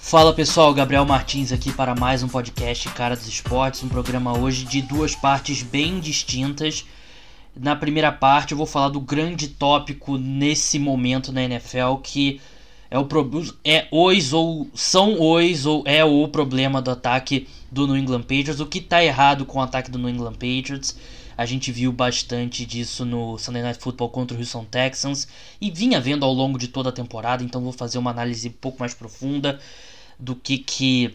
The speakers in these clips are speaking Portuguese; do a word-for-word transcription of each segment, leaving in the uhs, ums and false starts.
Fala pessoal, Gabriel Martins aqui para mais um podcast Cara dos Esportes, um programa hoje de duas partes bem distintas. Na primeira parte eu vou falar do grande tópico nesse momento na N F L, que é o, é os, ou, são os, ou é o problema do ataque do New England Patriots, o que está errado com o ataque do New England Patriots. A gente viu bastante disso no Sunday Night Football contra o Houston Texans e vinha vendo ao longo de toda a temporada, então vou fazer uma análise um pouco mais profunda do que que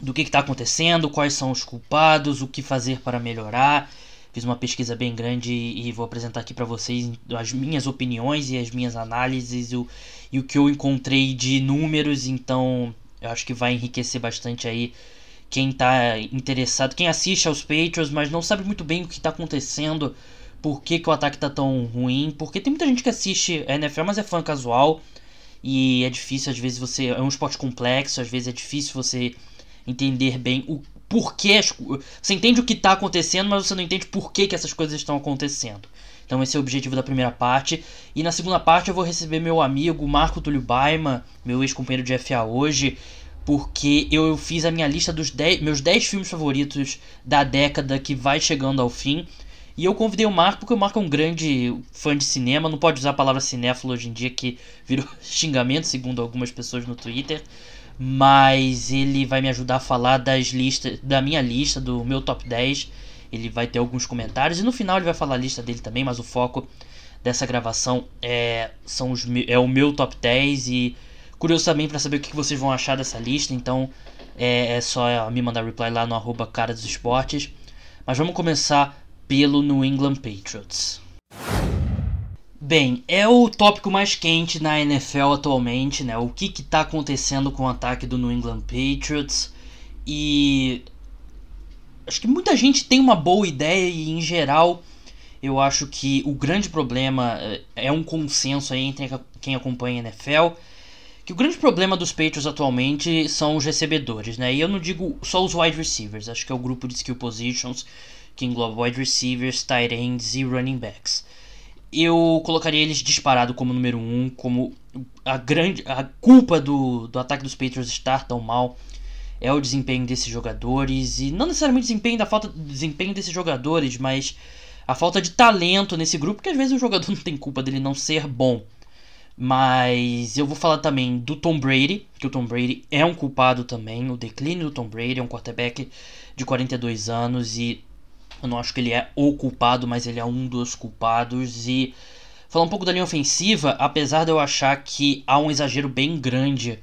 do que que tá acontecendo, quais são os culpados, o que fazer para melhorar. Fiz uma pesquisa bem grande e vou apresentar aqui para vocês as minhas opiniões e as minhas análises e o, e o que eu encontrei de números, então eu acho que vai enriquecer bastante aí quem tá interessado, quem assiste aos Patriots, mas não sabe muito bem o que tá acontecendo, por que que o ataque tá tão ruim, porque tem muita gente que assiste a N F L, mas é fã casual. E é difícil, às vezes você... é um esporte complexo, às vezes é difícil você entender bem o porquê... Você entende o que está acontecendo, mas você não entende por que que essas coisas estão acontecendo. Então esse é o objetivo da primeira parte. E na segunda parte eu vou receber meu amigo Marco Tulio Baima, meu ex-companheiro de F A hoje, porque eu fiz a minha lista dos dez, meus dez filmes favoritos da década que vai chegando ao fim. E eu convidei o Marco porque o Marco é um grande fã de cinema. Não pode usar a palavra cinéfilo hoje em dia, que virou xingamento, segundo algumas pessoas no Twitter. Mas ele vai me ajudar a falar das listas, da minha lista, do meu top dez. Ele vai ter alguns comentários e no final ele vai falar a lista dele também. Mas o foco dessa gravação é, são os, é o meu top dez. E curioso também para saber o que vocês vão achar dessa lista. Então é, é só me mandar reply lá no arroba cara dos esportes. Mas vamos começar... pelo New England Patriots. Bem, é o tópico mais quente na N F L atualmente, né? O que que tá acontecendo com o ataque do New England Patriots? E acho que muita gente tem uma boa ideia e, em geral, eu acho que o grande problema é um consenso aí entre quem acompanha a N F L, que o grande problema dos Patriots atualmente são os recebedores, né? E eu não digo só os wide receivers, acho que é o grupo de skill positions, que engloba wide receivers, tight ends e running backs. Eu colocaria eles disparado como número um, como a grande a culpa do, do ataque dos Patriots estar tão mal é o desempenho desses jogadores, e não necessariamente desempenho da falta de desempenho desses jogadores, mas a falta de talento nesse grupo, que às vezes o jogador não tem culpa dele não ser bom. Mas eu vou falar também do Tom Brady, que o Tom Brady é um culpado também, o declínio do Tom Brady, é um quarterback de quarenta e dois anos e eu não acho que ele é o culpado, mas ele é um dos culpados. E falar um pouco da linha ofensiva, apesar de eu achar que há um exagero bem grande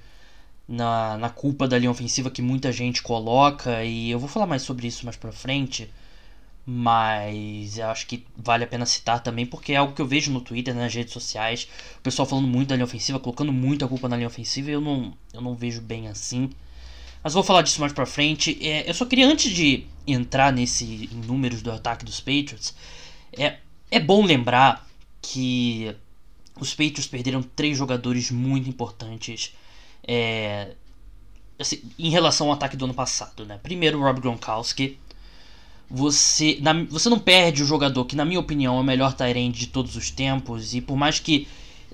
na, na culpa da linha ofensiva que muita gente coloca, e eu vou falar mais sobre isso mais pra frente, mas eu acho que vale a pena citar também, porque é algo que eu vejo no Twitter, nas redes sociais, o pessoal falando muito da linha ofensiva, colocando muito a culpa na linha ofensiva, e eu não, eu não vejo bem assim. Mas vou falar disso mais pra frente. É, eu só queria, antes de entrar nesse, em números do ataque dos Patriots, é, é bom lembrar que os Patriots perderam três jogadores muito importantes é, assim, em relação ao ataque do ano passado, né? Primeiro, o Rob Gronkowski. Você, na, você não perde o jogador que, na minha opinião, é o melhor tight end de todos os tempos, e por mais que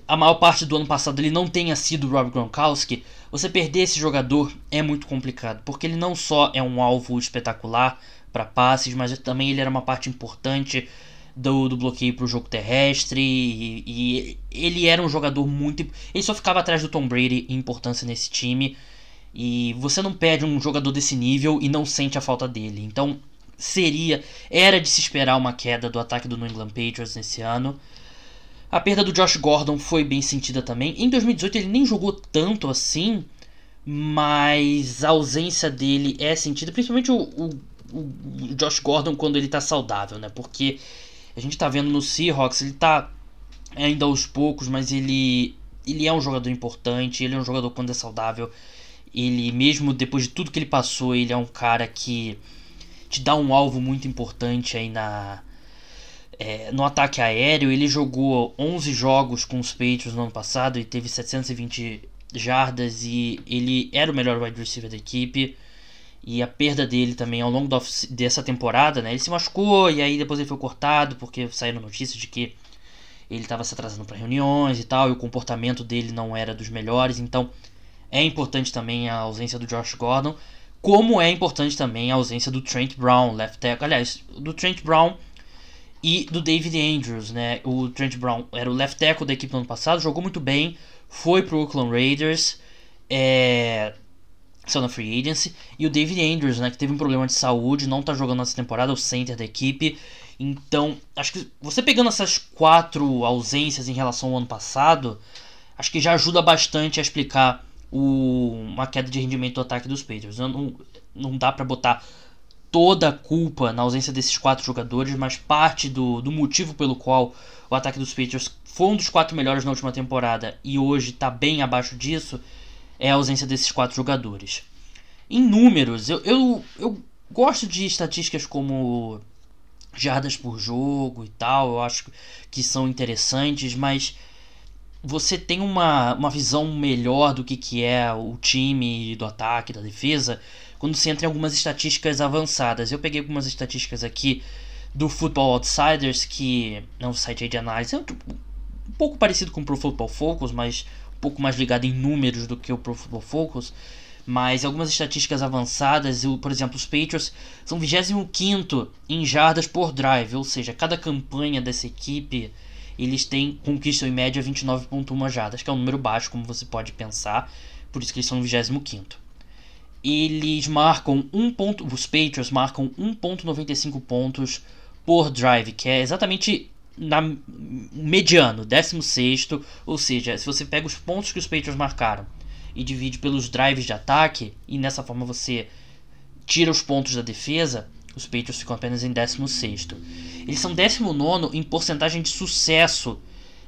a maior parte do ano passado ele não tenha sido o Rob Gronkowski, você perder esse jogador é muito complicado, porque ele não só é um alvo espetacular para passes, mas também ele era uma parte importante do, do bloqueio para o jogo terrestre, e, e ele era um jogador muito... ele só ficava atrás do Tom Brady em importância nesse time, e você não perde um jogador desse nível e não sente a falta dele. Então seria, era de se esperar uma queda do ataque do New England Patriots nesse ano. A perda do Josh Gordon foi bem sentida também. Em dois mil e dezoito ele nem jogou tanto assim, mas a ausência dele é sentida, principalmente o, o, o Josh Gordon quando ele tá saudável, né? Porque a gente tá vendo no Seahawks, ele tá ainda aos poucos, mas ele, ele é um jogador importante, ele é um jogador quando é saudável. Ele, mesmo depois de tudo que ele passou, ele é um cara que te dá um alvo muito importante aí na... É, no ataque aéreo. Ele jogou onze jogos com os Patriots no ano passado e teve setecentos e vinte jardas, e ele era o melhor wide receiver da equipe. E a perda dele também ao longo da, dessa temporada, né? Ele se machucou e aí depois ele foi cortado, porque saíram notícias de que ele estava se atrasando para reuniões e tal, e o comportamento dele não era dos melhores, então é importante também a ausência do Josh Gordon, como é importante também a ausência do Trent Brown, left tackle, aliás, do Trent Brown e do David Andrews, né? O Trent Brown era o left tackle da equipe no ano passado, jogou muito bem, foi pro Oakland Raiders, é... saiu na free agency, e o David Andrews, né, que teve um problema de saúde, não tá jogando nessa temporada, é o center da equipe. Então, acho que você pegando essas quatro ausências em relação ao ano passado, acho que já ajuda bastante a explicar o, uma queda de rendimento do ataque dos Patriots. Não, não dá pra botar toda a culpa na ausência desses quatro jogadores, mas parte do, do motivo pelo qual o ataque dos Patriots foi um dos quatro melhores na última temporada e hoje tá bem abaixo disso, é a ausência desses quatro jogadores. Em números, eu, eu, eu gosto de estatísticas como... jardas por jogo e tal, eu acho que são interessantes, mas você tem uma, uma visão melhor do que, que é o time, do ataque, da defesa, quando você entra em algumas estatísticas avançadas. Eu peguei algumas estatísticas aqui do Football Outsiders, que é um site de análise, é um, um pouco parecido com o Pro Football Focus, mas um pouco mais ligado em números do que o Pro Football Focus. Mas algumas estatísticas avançadas, por exemplo, os Patriots são vigésimo quinto em jardas por drive, ou seja, cada campanha dessa equipe, eles têm, conquistam em média vinte e nove vírgula um jardas, que é um número baixo, como você pode pensar, por isso que eles são vigésimo quinto. Eles marcam um ponto, os Patriots marcam um vírgula noventa e cinco pontos por drive, que é exatamente na mediano, décimo sexto, ou seja, se você pega os pontos que os Patriots marcaram e divide pelos drives de ataque, e nessa forma você tira os pontos da defesa, os Patriots ficam apenas em décimo sexto. Eles são décimo nono em porcentagem de sucesso,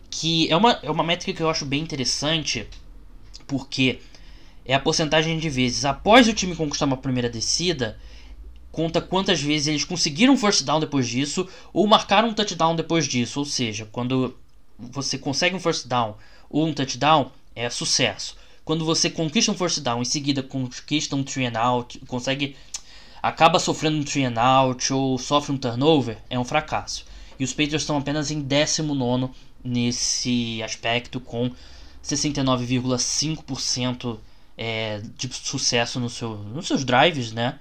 que é uma, é uma métrica que eu acho bem interessante, porque é a porcentagem de vezes após o time conquistar uma primeira descida, conta quantas vezes eles conseguiram um first down depois disso, ou marcaram um touchdown depois disso, ou seja, quando você consegue um first down ou um touchdown, é sucesso. Quando você conquista um first down, em seguida conquista um three and out, consegue, acaba sofrendo um three and out ou sofre um turnover, é um fracasso. E os Patriots estão apenas em décimo nono nesse aspecto, com sessenta e nove vírgula cinco por cento é, de sucesso no seu, nos seus drives, né?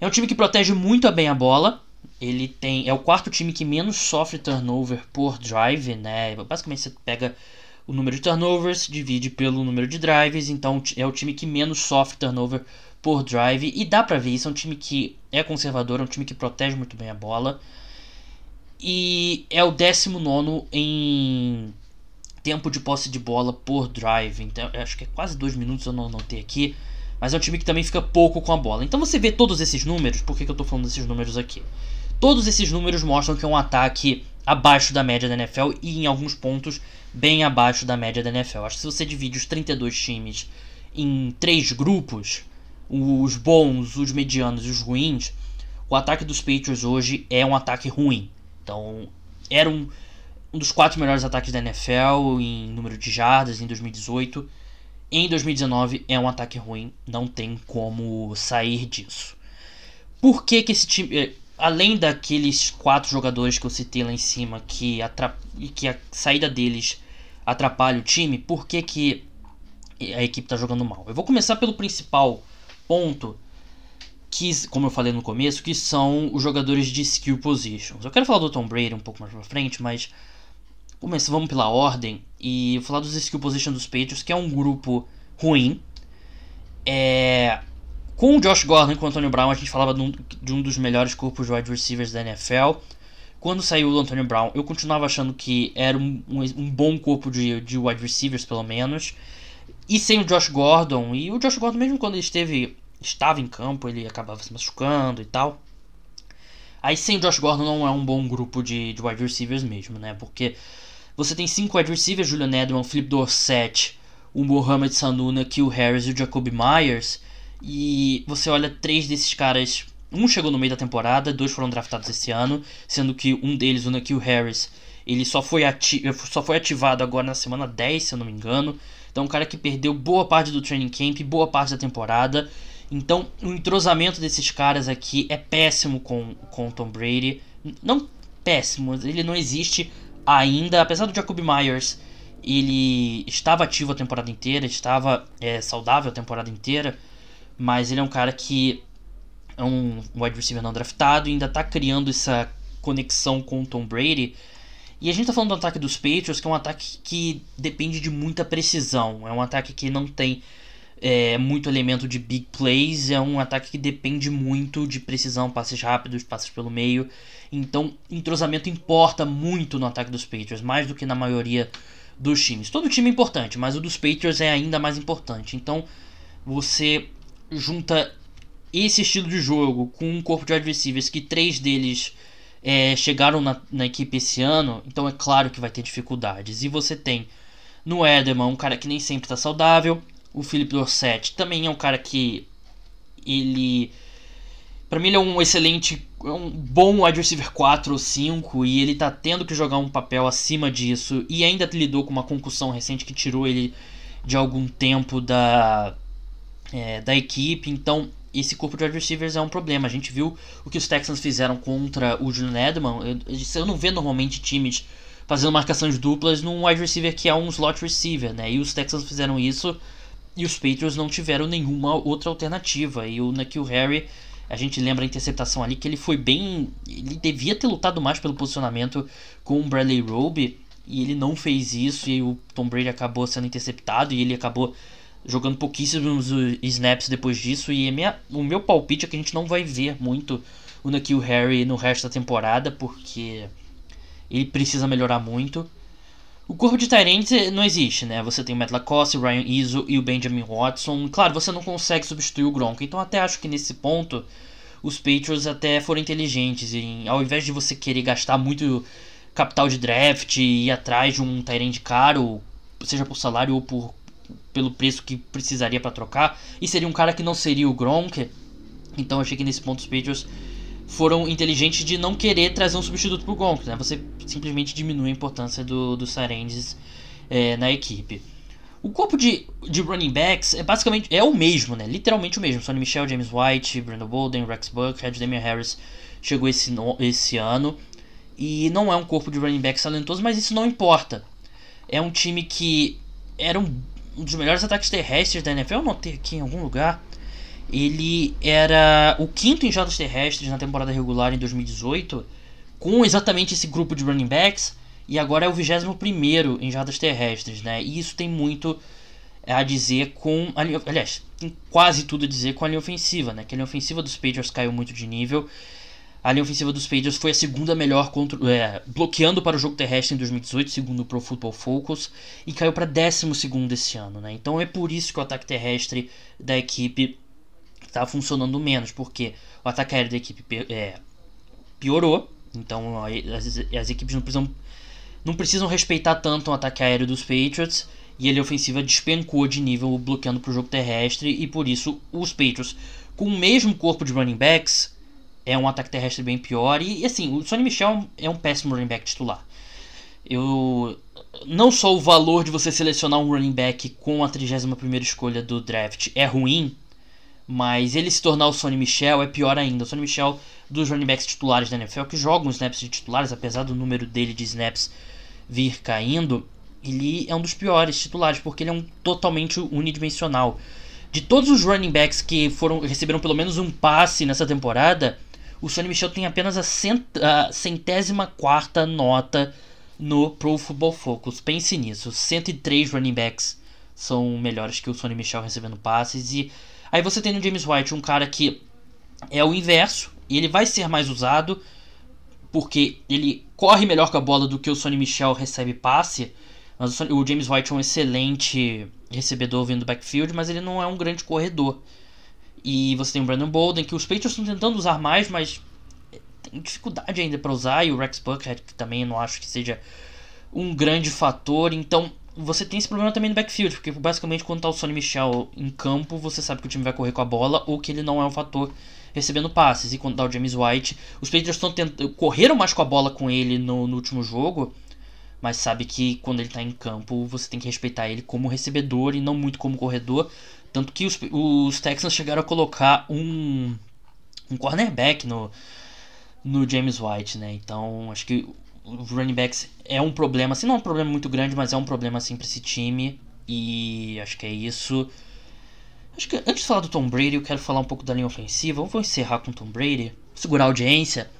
É um time que protege muito bem a bola. Ele tem, é o quarto time que menos sofre turnover por drive, né? Basicamente você pega o número de turnovers, divide pelo número de drives, então é o time que menos sofre turnover por drive, e dá pra ver isso, é um time que é conservador, é um time que protege muito bem a bola, e é o décimo nono em tempo de posse de bola por drive, então acho que é quase dois minutos, eu não notei aqui, mas é um time que também fica pouco com a bola. Então você vê todos esses números, por que, que eu tô falando desses números aqui? Todos esses números mostram que é um ataque abaixo da média da N F L e em alguns pontos bem abaixo da média da N F L. Acho que se você divide os trinta e dois times em três grupos, os bons, os medianos e os ruins, o ataque dos Patriots hoje é um ataque ruim. Então, era um, um dos quatro melhores ataques da N F L em número de jardas em dois mil e dezoito. Em dois mil e dezenove é um ataque ruim, não tem como sair disso. Por que que esse time... Além daqueles quatro jogadores que eu citei lá em cima, que, atrap- que a saída deles atrapalha o time, por que, que a equipe está jogando mal? Eu vou começar pelo principal ponto, que, como eu falei no começo, que são os jogadores de skill positions. Eu quero falar do Tom Brady um pouco mais pra frente, mas começo, vamos pela ordem, e vou falar dos skill positions dos Patriots, que é um grupo ruim. É... Com o Josh Gordon e com o Antonio Brown, a gente falava de um, de um dos melhores corpos de wide receivers da N F L. Quando saiu o Antonio Brown, eu continuava achando que era um, um, um bom corpo de, de wide receivers, pelo menos. E sem o Josh Gordon, e o Josh Gordon mesmo quando ele esteve, estava em campo, ele acabava se machucando e tal. Aí sem o Josh Gordon não é um bom grupo de, de wide receivers mesmo, né? Porque você tem cinco wide receivers, Julian Edelman, Phillip Dorsett, o Mohamed Sanu, N'Keal Harry e o Jakobi Meyers. E você olha, três desses caras, um chegou no meio da temporada, dois foram draftados esse ano, sendo que um deles, o N'Keal Harry, ele só foi, ati- só foi ativado agora na semana dez, se eu não me engano. Então um cara que perdeu boa parte do training camp, boa parte da temporada. Então o entrosamento desses caras aqui é péssimo com, com o Tom Brady. Não péssimo, ele não existe ainda, apesar do Jakobi Meyers, ele estava ativo a temporada inteira, estava é, saudável a temporada inteira, mas ele é um cara que é um wide receiver não draftado e ainda está criando essa conexão com o Tom Brady. E a gente está falando do ataque dos Patriots, que é um ataque que depende de muita precisão, é um ataque que não tem é, muito elemento de big plays, é um ataque que depende muito de precisão, passes rápidos, passes pelo meio. Então, entrosamento importa muito no ataque dos Patriots, mais do que na maioria dos times. Todo time é importante, mas o dos Patriots é ainda mais importante. Então, você junta esse estilo de jogo com um corpo de wide receivers que três deles é, chegaram na, na equipe esse ano, então é claro que vai ter dificuldades. E você tem no Edelman um cara que nem sempre está saudável, o Phillip Dorsett também é um cara que ele... Pra mim ele é um excelente, um bom wide receiver quatro ou cinco, e ele tá tendo que jogar um papel acima disso, e ainda lidou com uma concussão recente que tirou ele de algum tempo da, é, da equipe. Então esse corpo de wide receivers é um problema. A gente viu o que os Texans fizeram contra o Julian Edelman. Eu, eu não vejo normalmente times fazendo marcações duplas num wide receiver que é um slot receiver, né? E os Texans fizeram isso, e os Patriots não tiveram nenhuma outra alternativa. E o N'Keal Harry, a gente lembra a interceptação ali, que ele foi bem... Ele devia ter lutado mais pelo posicionamento com o Bradley Roby, e ele não fez isso, e o Tom Brady acabou sendo interceptado, e ele acabou jogando pouquíssimos snaps depois disso. E minha, o meu palpite é que a gente não vai ver muito o N'Keal Harry no resto da temporada, porque ele precisa melhorar muito. O corpo de tight ends não existe, né? Você tem o Matt Lacoste, o Ryan Izzo e o Benjamin Watson. Claro, você não consegue substituir o Gronk. Então até acho que nesse ponto os Patriots até foram inteligentes. E, ao invés de você querer gastar muito capital de draft e ir atrás de um tight end caro, seja por salário ou por, pelo preço que precisaria para trocar, e seria um cara que não seria o Gronk. Então achei que nesse ponto os Patriots foram inteligentes de não querer trazer um substituto pro Gronk, né? Você simplesmente diminui a importância do, dos tight ends é, na equipe. O corpo de, de running backs é basicamente é o mesmo, né? Literalmente o mesmo. Sonny Michel, James White, Brandon Bolden, Rex Burkhead, N'Keal Harry chegou esse, no, esse ano. E não é um corpo de running backs talentoso, mas isso não importa. É um time que era um, um dos melhores ataques terrestres da N F L. Eu notei aqui em algum lugar. Ele era o quinto em jardas terrestres na temporada regular em dois mil e dezoito, com exatamente esse grupo de running backs, e agora é o vigésimo primeiro em jardas terrestres, né? E isso tem muito a dizer com... Aliás, tem quase tudo a dizer com a linha ofensiva, né? Que a linha ofensiva dos Patriots caiu muito de nível. A linha ofensiva dos Patriots foi a segunda melhor contra, é, bloqueando para o jogo terrestre em dois mil e dezoito, segundo o Pro Football Focus, e caiu para décimo segundo esse ano, né? Então é por isso que o ataque terrestre da equipe tá funcionando menos, porque o ataque aéreo da equipe é, piorou, então as, as equipes não precisam, não precisam respeitar tanto o ataque aéreo dos Patriots, e a linha ofensiva despencou de nível bloqueando para o jogo terrestre, e por isso os Patriots, com o mesmo corpo de running backs, é um ataque terrestre bem pior. E, e assim, o Sonny Michel é um péssimo running back titular. Eu... Não só o valor de você selecionar um running back com a trigésima primeira escolha do draft é ruim, mas ele se tornar o Sonny Michel é pior ainda. O Sonny Michel, dos running backs titulares da N F L, que jogam snaps de titulares, apesar do número dele de snaps vir caindo, ele é um dos piores titulares, porque ele é um totalmente unidimensional. De todos os running backs que foram, receberam pelo menos um passe nessa temporada, o Sonny Michel tem apenas a, cent, a centésima quarta nota no Pro Football Focus. Pense nisso, cento e três running backs são melhores que o Sonny Michel recebendo passes. E aí você tem no James White um cara que é o inverso, e ele vai ser mais usado porque ele corre melhor com a bola do que o Sonny Michel recebe passe, mas o James White é um excelente recebedor vindo do backfield, mas ele não é um grande corredor. E você tem o Brandon Bolden, que os Patriots estão tentando usar mais, mas tem dificuldade ainda para usar, e o Rex Burkhead, que também não acho que seja um grande fator. Então você tem esse problema também no backfield, porque basicamente quando tá o Sonny Michel em campo, você sabe que o time vai correr com a bola, ou que ele não é um fator recebendo passes. E quando tá o James White, os Patriots tentando, correram mais com a bola com ele no, no último jogo, mas sabe que quando ele tá em campo, você tem que respeitar ele como recebedor e não muito como corredor. Tanto que os, os Texans chegaram a colocar um, um cornerback no, no James White, né? Então acho que os running backs é um problema, assim, não é um problema muito grande, mas é um problema, assim, pra esse time. E acho que é isso. Acho que antes de falar do Tom Brady, eu quero falar um pouco da linha ofensiva. Eu vou encerrar com o Tom Brady, segurar a audiência.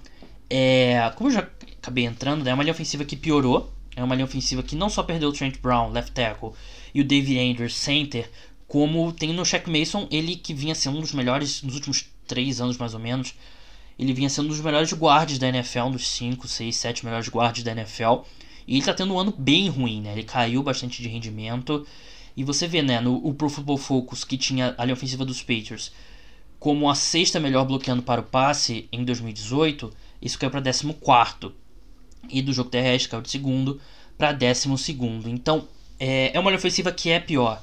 É, como eu já acabei entrando, né, é uma linha ofensiva que piorou. É uma linha ofensiva que não só perdeu o Trent Brown, left tackle, e o David Andrews, center, como tem no Shaq Mason, ele que vinha sendo um dos melhores nos últimos três anos, mais ou menos. Ele vinha sendo um dos melhores guards da N F L, um dos cinco, seis, sete melhores guards da N F L. E ele tá tendo um ano bem ruim, né? Ele caiu bastante de rendimento. E você vê, né, no o Pro Football Focus, que tinha a linha ofensiva dos Patriots como a sexta melhor bloqueando para o passe em dois mil e dezoito, isso caiu para décimo quarto. E do jogo terrestre caiu de segundo para décimo segundo. Então, é, é uma linha ofensiva que é pior.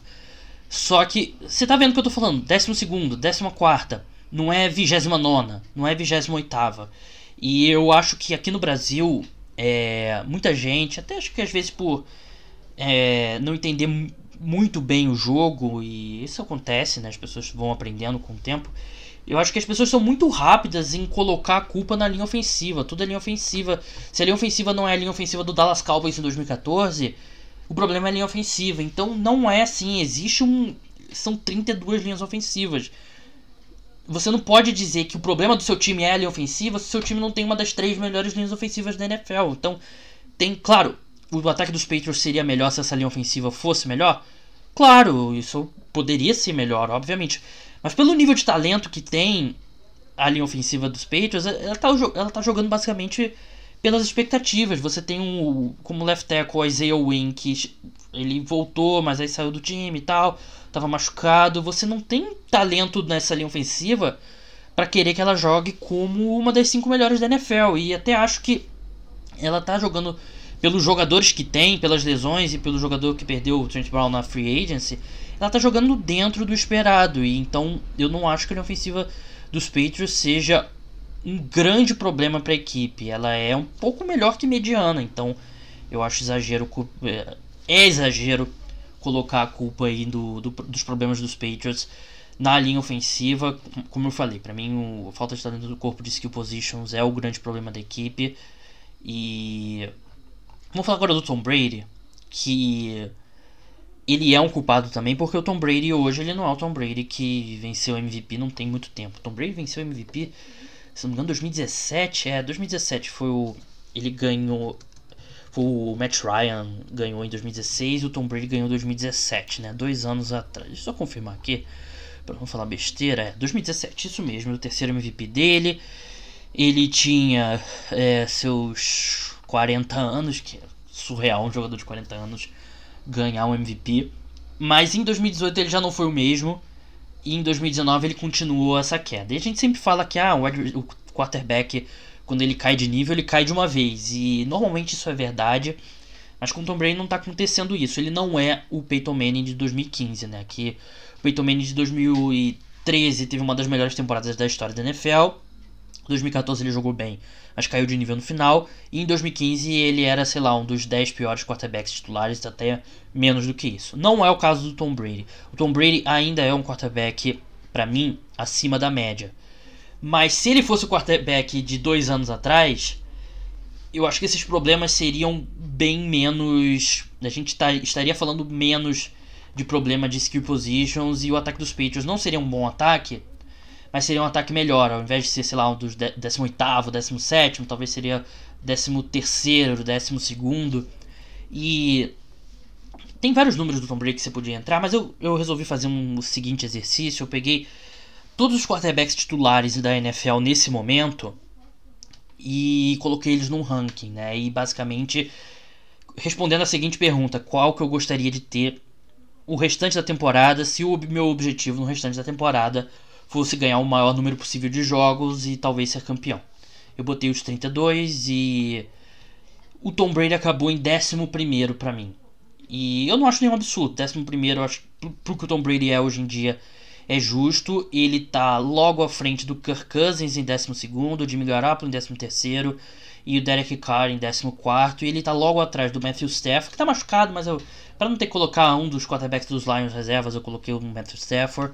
Só que, você tá vendo o que eu tô falando, décimo segundo, décima quarta, não é vigésima nona, não é vigésima oitava. E eu acho que aqui no Brasil, é, muita gente, até acho que às vezes por é, não entender muito bem o jogo, e isso acontece, né, as pessoas vão aprendendo com o tempo, eu acho que as pessoas são muito rápidas em colocar a culpa na linha ofensiva, tudo é linha ofensiva. Se a linha ofensiva não é a linha ofensiva do Dallas Cowboys em dois mil e quatorze, o problema é a linha ofensiva. Então não é assim, existe um... são trinta e duas linhas ofensivas. Você não pode dizer que o problema do seu time é a linha ofensiva se o seu time não tem uma das três melhores linhas ofensivas da N F L. Então, tem, claro, o ataque dos Patriots seria melhor se essa linha ofensiva fosse melhor? Claro, isso poderia ser melhor, obviamente. Mas pelo nível de talento que tem a linha ofensiva dos Patriots, ela tá, ela tá jogando basicamente pelas expectativas. Você tem um, como left tackle, o Isaiah Wynn, que ele voltou, mas aí saiu do time e tal, tava machucado. Você não tem talento nessa linha ofensiva para querer que ela jogue como uma das cinco melhores da N F L. E até acho que ela tá jogando pelos jogadores que tem, pelas lesões e pelo jogador que perdeu o Trent Brown na free agency, ela tá jogando dentro do esperado. E então eu não acho que a linha ofensiva dos Patriots seja um grande problema para a equipe. Ela é um pouco melhor que mediana, então eu acho exagero, é exagero colocar a culpa aí do, do, dos problemas dos Patriots na linha ofensiva. Como eu falei, para mim a falta de talento do corpo de skill positions é o grande problema da equipe. E vamos falar agora do Tom Brady, que ele é um culpado também, porque o Tom Brady hoje ele não é o Tom Brady que venceu o M V P não tem muito tempo. O Tom Brady venceu o M V P, se não me engano, dois mil e dezessete, é, dois mil e dezessete foi o, ele ganhou, foi o Matt Ryan ganhou em dois mil e dezesseis e o Tom Brady ganhou em dois mil e dezessete, né, dois anos atrás, deixa eu só confirmar aqui, pra não falar besteira, é, dois mil e dezessete, isso mesmo, o terceiro M V P dele. Ele tinha é, seus quarenta anos, que é surreal, um jogador de quarenta anos ganhar um M V P, mas em dois mil e dezoito ele já não foi o mesmo. E em dois mil e dezenove ele continuou essa queda. E a gente sempre fala que ah, o quarterback, quando ele cai de nível, ele cai de uma vez. E normalmente isso é verdade. Mas com o Tom Brady não está acontecendo isso. Ele não é o Peyton Manning de dois mil e quinze, né? Que o Peyton Manning de dois mil e treze teve uma das melhores temporadas da história da N F L. Em dois mil e quatorze ele jogou bem, mas caiu de nível no final. E em dois mil e quinze ele era, sei lá, um dos dez piores quarterbacks titulares, até menos do que isso. Não é o caso do Tom Brady. O Tom Brady ainda é um quarterback, pra mim, acima da média. Mas se ele fosse o quarterback de dois anos atrás, eu acho que esses problemas seriam bem menos... A gente tá, estaria falando menos de problema de skill positions, e o ataque dos Patriots não seria um bom ataque, mas seria um ataque melhor. Ao invés de ser, sei lá, um dos décimo oitavo, décimo sétimo, talvez seria décimo terceiro, décimo segundo. E tem vários números do Tom Brady que você podia entrar, mas eu, eu resolvi fazer um, o seguinte exercício. Eu peguei todos os quarterbacks titulares da N F L nesse momento e coloquei eles num ranking, né? E basicamente respondendo a seguinte pergunta: qual que eu gostaria de ter o restante da temporada, se o meu objetivo no restante da temporada fosse ganhar o maior número possível de jogos e talvez ser campeão. Eu botei os trinta e dois e o Tom Brady acabou em décimo primeiro pra mim. E eu não acho nenhum absurdo. décimo primeiro eu acho, pro que o Tom Brady é hoje em dia, é justo. Ele tá logo à frente do Kirk Cousins em décimo segundo, o Jimmy Garoppolo em décimo terceiro e o Derek Carr em décimo quarto. E ele tá logo atrás do Matthew Stafford, que tá machucado, mas eu, pra não ter que colocar um dos quarterbacks dos Lions reservas, eu coloquei o Matthew Stafford.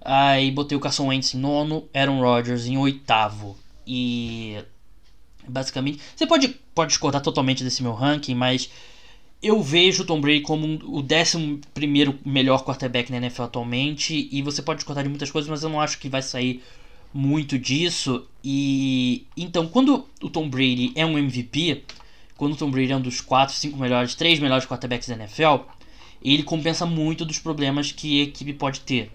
Aí botei o Carson Wentz em nono, Aaron Rodgers em oitavo. E basicamente, você pode pode discordar totalmente desse meu ranking, mas eu vejo o Tom Brady como um, o décimo primeiro melhor quarterback na N F L atualmente, e você pode discordar de muitas coisas, mas eu não acho que vai sair muito disso. E então, quando o Tom Brady é um M V P, quando o Tom Brady é um dos quatro, cinco melhores, três melhores quarterbacks da N F L, ele compensa muito dos problemas que a equipe pode ter.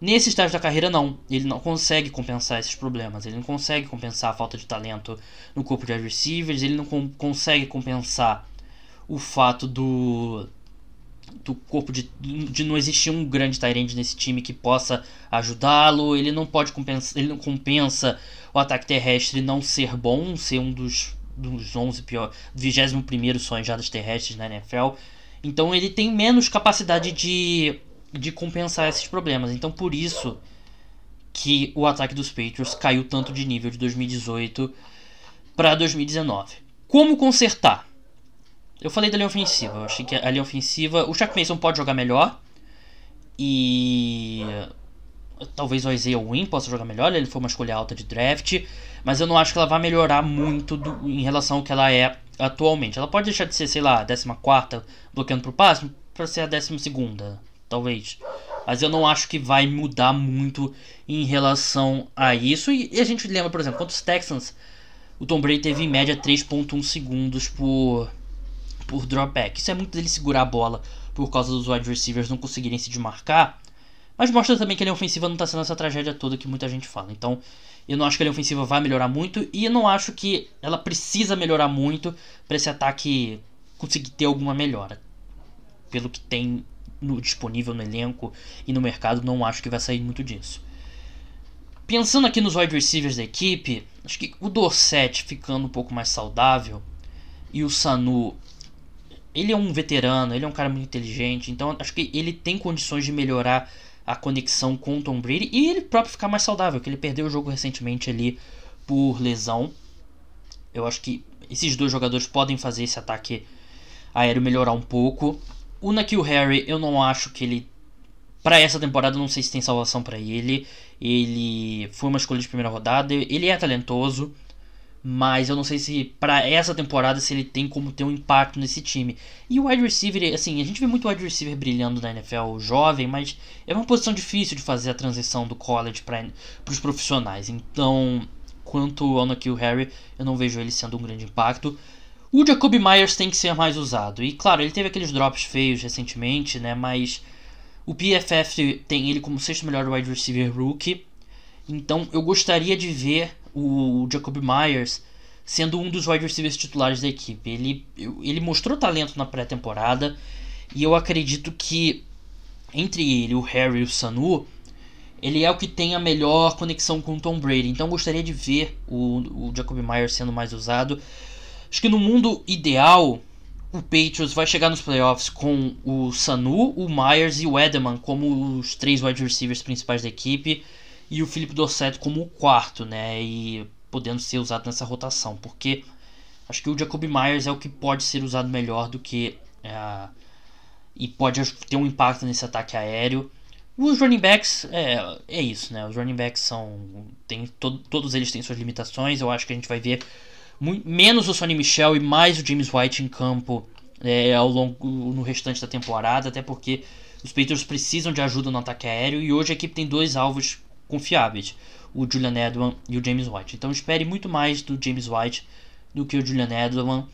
Nesse estágio da carreira, não. Ele não consegue compensar esses problemas. Ele não consegue compensar a falta de talento no corpo de wide receivers. Ele não com- consegue compensar o fato do, do corpo de, de não existir um grande tight end nesse time que possa ajudá-lo. Ele não pode compensar, ele não compensa o ataque terrestre não ser bom, ser um dos, dos onze piores, vigésimo primeiro só em jardas terrestres na N F L. Então ele tem menos capacidade de... de compensar esses problemas. Então por isso que o ataque dos Patriots caiu tanto de nível de dois mil e dezoito para dois mil e dezenove. Como consertar? Eu falei da linha ofensiva. Eu achei que a linha ofensiva... O Shaq Mason pode jogar melhor. E... talvez o Isaiah Wynn possa jogar melhor. Ele foi uma escolha alta de draft. Mas eu não acho que ela vai melhorar muito do... em relação ao que ela é atualmente. Ela pode deixar de ser, sei lá, a décima quarta bloqueando para o passe, para ser a décima segunda. Talvez, mas eu não acho que vai mudar muito em relação a isso. E, e a gente lembra, por exemplo, contra os Texans, o Tom Brady teve em média três vírgula um segundos por, por dropback. Isso é muito dele segurar a bola por causa dos wide receivers não conseguirem se desmarcar, mas mostra também que a linha ofensiva não está sendo essa tragédia toda que muita gente fala. Então eu não acho que a linha ofensiva vai melhorar muito, e eu não acho que ela precisa melhorar muito para esse ataque conseguir ter alguma melhora. Pelo que tem no, disponível no elenco e no mercado, não acho que vai sair muito disso. Pensando aqui nos wide receivers da equipe, acho que o Dorsett ficando um pouco mais saudável, e o Sanu, ele é um veterano, ele é um cara muito inteligente, então acho que ele tem condições de melhorar a conexão com o Tom Brady, e ele próprio ficar mais saudável, que ele perdeu o jogo recentemente ali por lesão. Eu acho que esses dois jogadores podem fazer esse ataque aéreo melhorar um pouco. O N'Keal Harry, eu não acho que ele... para essa temporada, eu não sei se tem salvação para ele. Ele foi uma escolha de primeira rodada. Ele é talentoso. Mas eu não sei se para essa temporada, se ele tem como ter um impacto nesse time. E o wide receiver, assim, a gente vê muito wide receiver brilhando na N F L jovem, mas é uma posição difícil de fazer a transição do college para os profissionais. Então, quanto ao N'Keal Harry, eu não vejo ele sendo um grande impacto. O Jakobi Meyers tem que ser mais usado. E claro, ele teve aqueles drops feios recentemente, né? Mas o P F F tem ele como sexto melhor wide receiver rookie. Então eu gostaria de ver o Jakobi Meyers sendo um dos wide receivers titulares da equipe. Ele, ele mostrou talento na pré-temporada. E eu acredito que entre ele, o Harry e o Sanu, ele é o que tem a melhor conexão com o Tom Brady. Então eu gostaria de ver o, o Jakobi Meyers sendo mais usado. Acho que no mundo ideal, o Patriots vai chegar nos playoffs com o Sanu, o Myers e o Edelman como os três wide receivers principais da equipe, e o Phillip Dorsett como o quarto, né? E podendo ser usado nessa rotação, porque acho que o Jakobi Meyers é o que pode ser usado melhor do que... É, e pode ter um impacto nesse ataque aéreo. Os running backs, é, é isso, né? Os running backs são... Tem, todo, todos eles têm suas limitações. Eu acho que a gente vai ver menos o Sonny Michel e mais o James White em campo é, ao longo, no restante da temporada, até porque os Patriots precisam de ajuda no ataque aéreo, e hoje a equipe tem dois alvos confiáveis, o Julian Edelman e o James White. Então espere muito mais do James White do que o Julian Edelman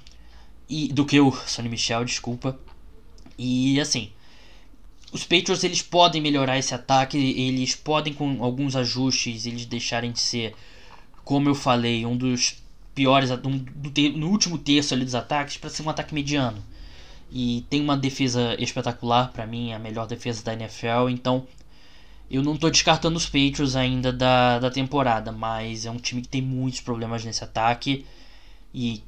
e do que o Sonny Michel, desculpa. E assim, os Patriots, eles podem melhorar esse ataque, eles podem, com alguns ajustes, eles deixarem de ser, como eu falei, um dos piores no último terço ali dos ataques para ser um ataque mediano. E tem uma defesa espetacular, para mim a melhor defesa da N F L, então eu não estou descartando os Patriots ainda da, da temporada, mas é um time que tem muitos problemas nesse ataque, e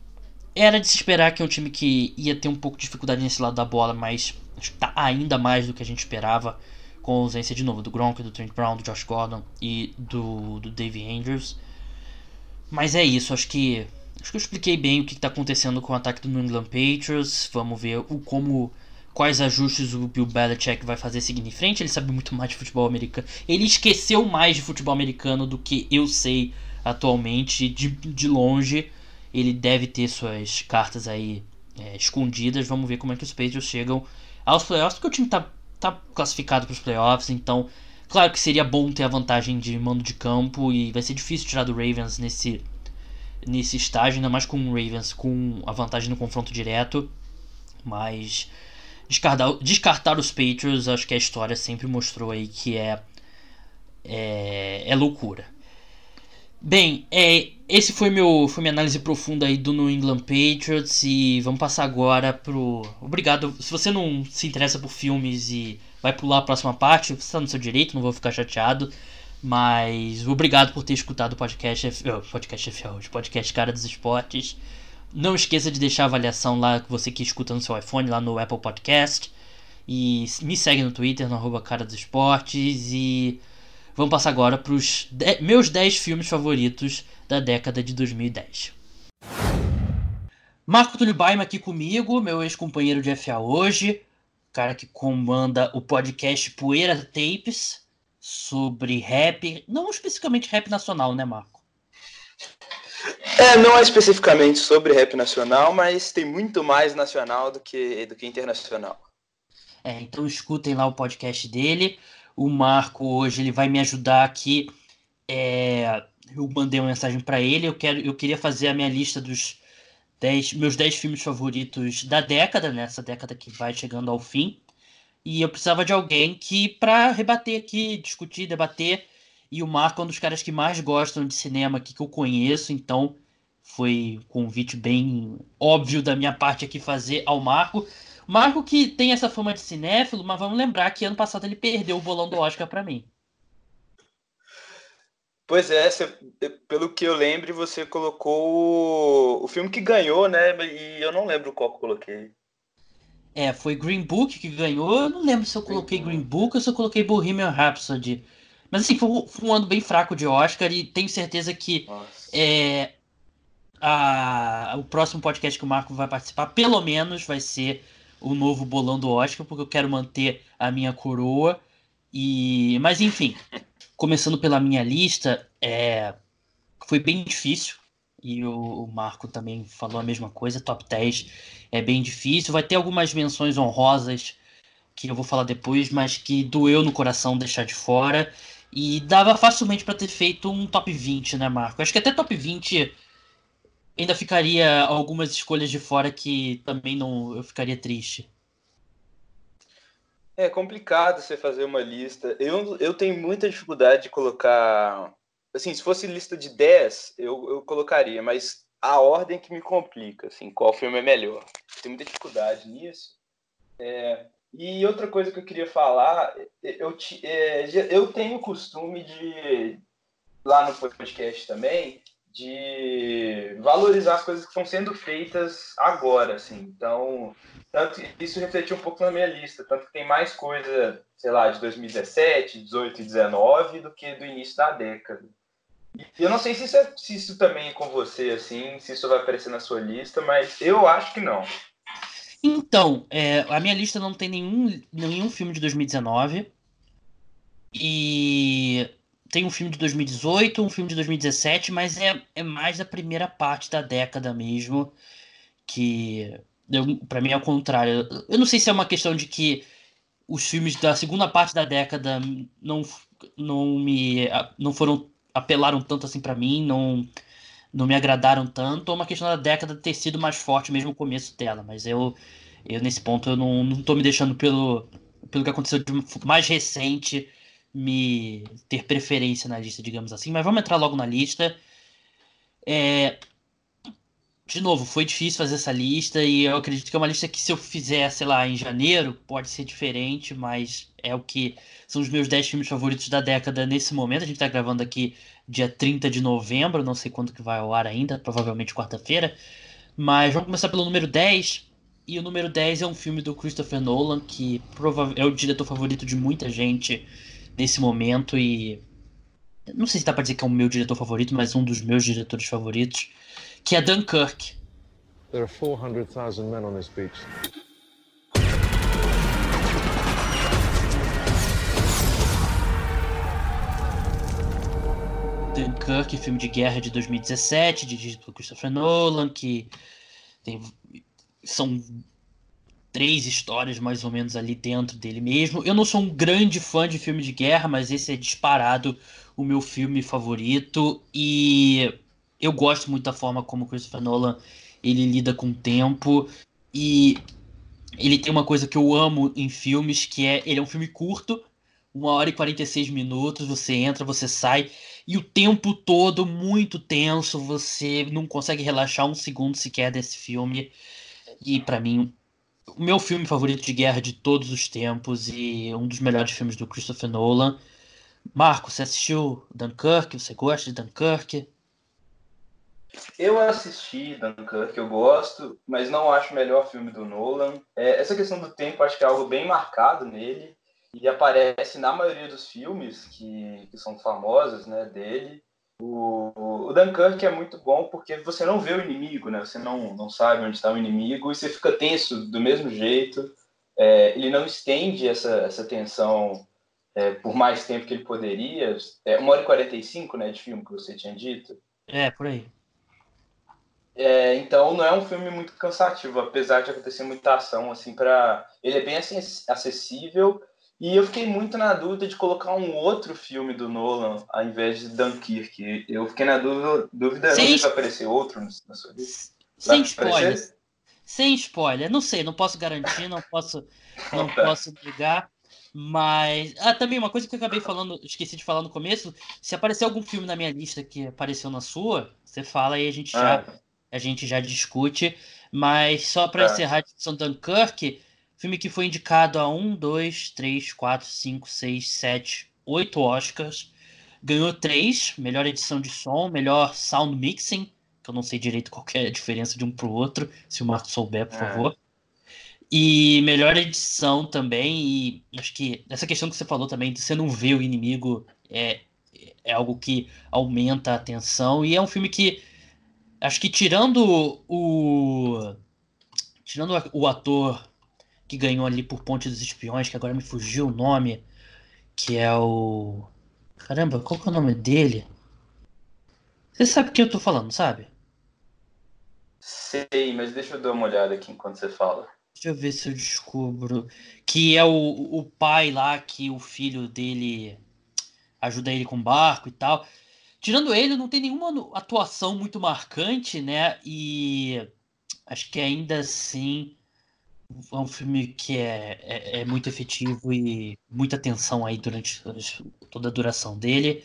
era de se esperar que é um time que ia ter um pouco de dificuldade nesse lado da bola, mas está ainda mais do que a gente esperava, com a ausência de novo do Gronk, do Trent Brown, do Josh Gordon e do, do David Andrews. Mas é isso, acho que, acho que eu expliquei bem o que está acontecendo com o ataque do New England Patriots. Vamos ver o, como, quais ajustes o Bill Belichick vai fazer seguindo em frente. Ele sabe muito mais de futebol americano. Ele esqueceu mais de futebol americano do que eu sei atualmente, de, de longe. ele deve ter suas cartas aí é, escondidas. Vamos ver como é que os Patriots chegam aos playoffs, porque o time tá, tá classificado para os playoffs, então claro que seria bom ter a vantagem de mando de campo e vai ser difícil tirar do Ravens nesse, nesse estágio, ainda mais com o Ravens com a vantagem no confronto direto, mas descartar, descartar os Patriots, acho que a história sempre mostrou aí que é é, é loucura. Bem, é, esse foi, meu, foi minha análise profunda aí do New England Patriots e vamos passar agora pro... Obrigado, se você não se interessa por filmes e vai pular a próxima parte, você está no seu direito, não vou ficar chateado, mas obrigado por ter escutado o podcast, F... oh, podcast F L, podcast Cara dos Esportes. Não esqueça de deixar a avaliação lá, você que escuta no seu iPhone, lá no Apple Podcast, e me segue no Twitter, no arroba Cara dos Esportes, e... Vamos passar agora para os de- meus dez filmes favoritos da década de dois mil e dez. Marco Tulio Baima aqui comigo, meu ex-companheiro de F A hoje, o cara que comanda o podcast Poeira Tapes sobre rap, não especificamente rap nacional, né, Marco? É, não é especificamente sobre rap nacional, mas tem muito mais nacional do que, do que internacional. É, então escutem lá o podcast dele. O Marco hoje ele vai me ajudar aqui, é, eu mandei uma mensagem para ele, eu, quero, eu queria fazer a minha lista dos dez, meus dez filmes favoritos da década, nessa década que vai chegando ao fim, e eu precisava de alguém que para rebater aqui, discutir, debater, e o Marco é um dos caras que mais gostam de cinema aqui que eu conheço, então foi um convite bem óbvio da minha parte aqui fazer ao Marco. Marco que tem essa fama de cinéfilo, mas vamos lembrar que ano passado ele perdeu o bolão do Oscar para mim. Pois é, você, pelo que eu lembro, você colocou o, o filme que ganhou, né? E eu não lembro qual que eu coloquei. É, foi Green Book que ganhou. Eu não lembro se eu coloquei Green Book ou se eu coloquei Bohemian Rhapsody. Mas assim, foi, foi um ano bem fraco de Oscar e tenho certeza que... É, a, o próximo podcast que o Marco vai participar, pelo menos, vai ser... o novo bolão do Oscar, porque eu quero manter a minha coroa. E... Mas enfim, começando pela minha lista, é... foi bem difícil. E o Marco também falou a mesma coisa, top dez é bem difícil. Vai ter algumas menções honrosas que eu vou falar depois, mas que doeu no coração deixar de fora. E dava facilmente para ter feito um top vinte, né, Marco? Acho que até top vinte... Ainda ficaria algumas escolhas de fora que também não, eu ficaria triste. É complicado você fazer uma lista. Eu, eu tenho muita dificuldade de colocar... Assim, se fosse lista de dez, eu, eu colocaria. Mas a ordem que me complica, assim, qual filme é melhor. Eu tenho muita dificuldade nisso. É, e outra coisa que eu queria falar, eu, é, eu tenho o costume de... Lá no podcast também... de valorizar as coisas que estão sendo feitas agora, assim. Então, tanto isso refletiu um pouco na minha lista, tanto que tem mais coisa, sei lá, de dois mil e dezessete, dezoito e dezenove do que do início da década. E eu não sei se isso, é, se isso também é com você, assim, se isso vai aparecer na sua lista, mas eu acho que não. Então, é, a minha lista não tem nenhum, nenhum filme de dois mil e dezenove e... Tem um filme de dois mil e dezoito, um filme de dois mil e dezessete, mas é, é mais a primeira parte da década mesmo, que eu, pra mim é o contrário. Eu não sei se é uma questão de que os filmes da segunda parte da década não, não, me, não foram, apelaram tanto assim pra mim, não, não me agradaram tanto, ou uma questão da década ter sido mais forte mesmo o começo dela, mas eu, eu nesse ponto eu não, não tô me deixando pelo, pelo que aconteceu de mais recente, me ter preferência na lista, digamos assim, mas vamos entrar logo na lista. É... De novo, foi difícil fazer essa lista e eu acredito que é uma lista que se eu fizer, sei lá, em janeiro, pode ser diferente, mas é o que são os meus dez filmes favoritos da década nesse momento. A gente tá gravando aqui dia trinta de novembro, não sei quando que vai ao ar ainda, provavelmente quarta-feira, mas vamos começar pelo número dez, e o número dez é um filme do Christopher Nolan, que prova- é o diretor favorito de muita gente nesse momento, e não sei se dá pra dizer que é o meu diretor favorito, mas um dos meus diretores favoritos, que é Dunkirk. There are four hundred thousand men on this beach. Dunk, Dunkirk, filme de guerra de dois mil e dezessete, dirigido por Christopher Nolan, que tem, são três histórias mais ou menos ali dentro dele mesmo. Eu não sou um grande fã de filme de guerra, mas esse é disparado o meu filme favorito, e eu gosto muito da forma como Christopher Nolan ele lida com o tempo, e ele tem uma coisa que eu amo em filmes, que é, ele é um filme curto, uma hora e quarenta e seis minutos, você entra, você sai, e o tempo todo muito tenso, você não consegue relaxar um segundo sequer desse filme. E pra mim, o meu filme favorito de guerra de todos os tempos, e um dos melhores filmes do Christopher Nolan. Marco, você assistiu Dunkirk? Você gosta de Dunkirk? Eu assisti Dunkirk, eu gosto, mas não acho o melhor filme do Nolan. É, essa questão do tempo acho que é algo bem marcado nele, e aparece na maioria dos filmes que, que são famosos, né, dele. O, o Dunkirk é muito bom porque você não vê o inimigo, né? Você não, não sabe onde está o inimigo e você fica tenso do mesmo jeito. É, ele não estende essa, essa tensão é, por mais tempo que ele poderia. É uma hora e quarenta e cinco, né, de filme que você tinha dito. É, por aí. É, então não é um filme muito cansativo, apesar de acontecer muita ação. Assim, pra... Ele é bem acessível. E eu fiquei muito na dúvida de colocar um outro filme do Nolan ao invés de Dunkirk. Eu fiquei na dúvida, dúvida se es... vai aparecer outro na sua lista. Sem spoiler. Aparecer? Sem spoiler. Não sei, não posso garantir, não posso, não tá. posso ligar. Mas... Ah, também uma coisa que eu acabei falando, esqueci de falar no começo. Se aparecer algum filme na minha lista que apareceu na sua, você fala e a gente já, ah. a gente já discute. Mas só para ah. encerrar a discussão do Dunkirk... Filme que foi indicado a um, dois, três, quatro, cinco, seis, sete, oito Oscars. Ganhou três, melhor edição de som, melhor sound mixing, que eu não sei direito qual que é a diferença de um pro outro, se o Marco souber, por favor. E melhor edição também, e acho que essa questão que você falou também, de você não ver o inimigo, é, é algo que aumenta a tensão, e é um filme que, acho que tirando o, tirando o ator... que ganhou ali por Ponte dos Espiões, que agora me fugiu o nome, que é o... Caramba, qual que é o nome dele? Você sabe o que eu tô falando, sabe? Sei, mas deixa eu dar uma olhada aqui enquanto você fala. Deixa eu ver se eu descubro. Que é o, o pai lá, que o filho dele ajuda ele com o barco e tal. Tirando ele, não tem nenhuma atuação muito marcante, né? E acho que ainda assim... É um filme que é, é, é muito efetivo e muita tensão aí durante toda a duração dele.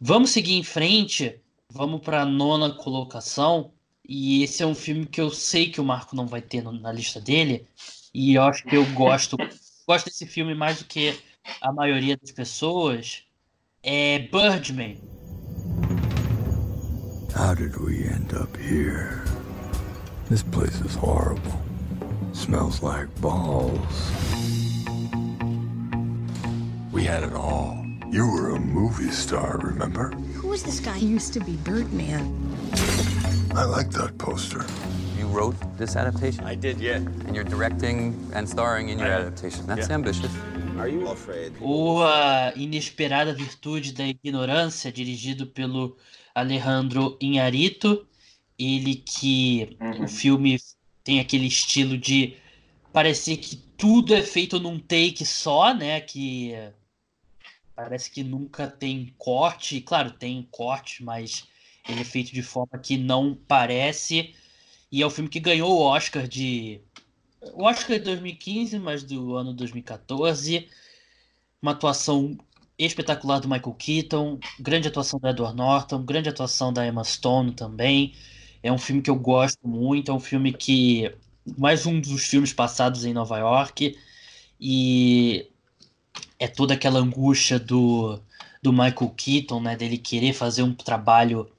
Vamos seguir em frente, vamos para a nona colocação. E esse é um filme que eu sei que o Marco não vai ter no, na lista dele. E eu acho que eu gosto, gosto desse filme mais do que a maioria das pessoas. É Birdman. How did we end up here? This place is horrible. Smells like balls. We had it all. You were a movie star, remember? Who was this guy? He used to be Birdman. I like that poster. You wrote this adaptation? I did, yeah. And you're directing and starring in your I, adaptation. That's yeah. ambitious. Are you afraid? O A Inesperada Virtude da Ignorância, dirigido pelo Alejandro Iñárritu. Ele que... Uh-huh. O filme... Tem aquele estilo de parecer que tudo é feito num take só, né? Que parece que nunca tem corte. Claro, tem corte, mas ele é feito de forma que não parece. E é o filme que ganhou o Oscar de... O Oscar de dois mil e quinze, mas do ano dois mil e catorze. Uma atuação espetacular do Michael Keaton. Grande atuação do Edward Norton. Grande atuação da Emma Stone também. É um filme que eu gosto muito, é um filme que... Mais um dos filmes passados em Nova York. E é toda aquela angústia do, do Michael Keaton, né? Dele querer fazer um trabalho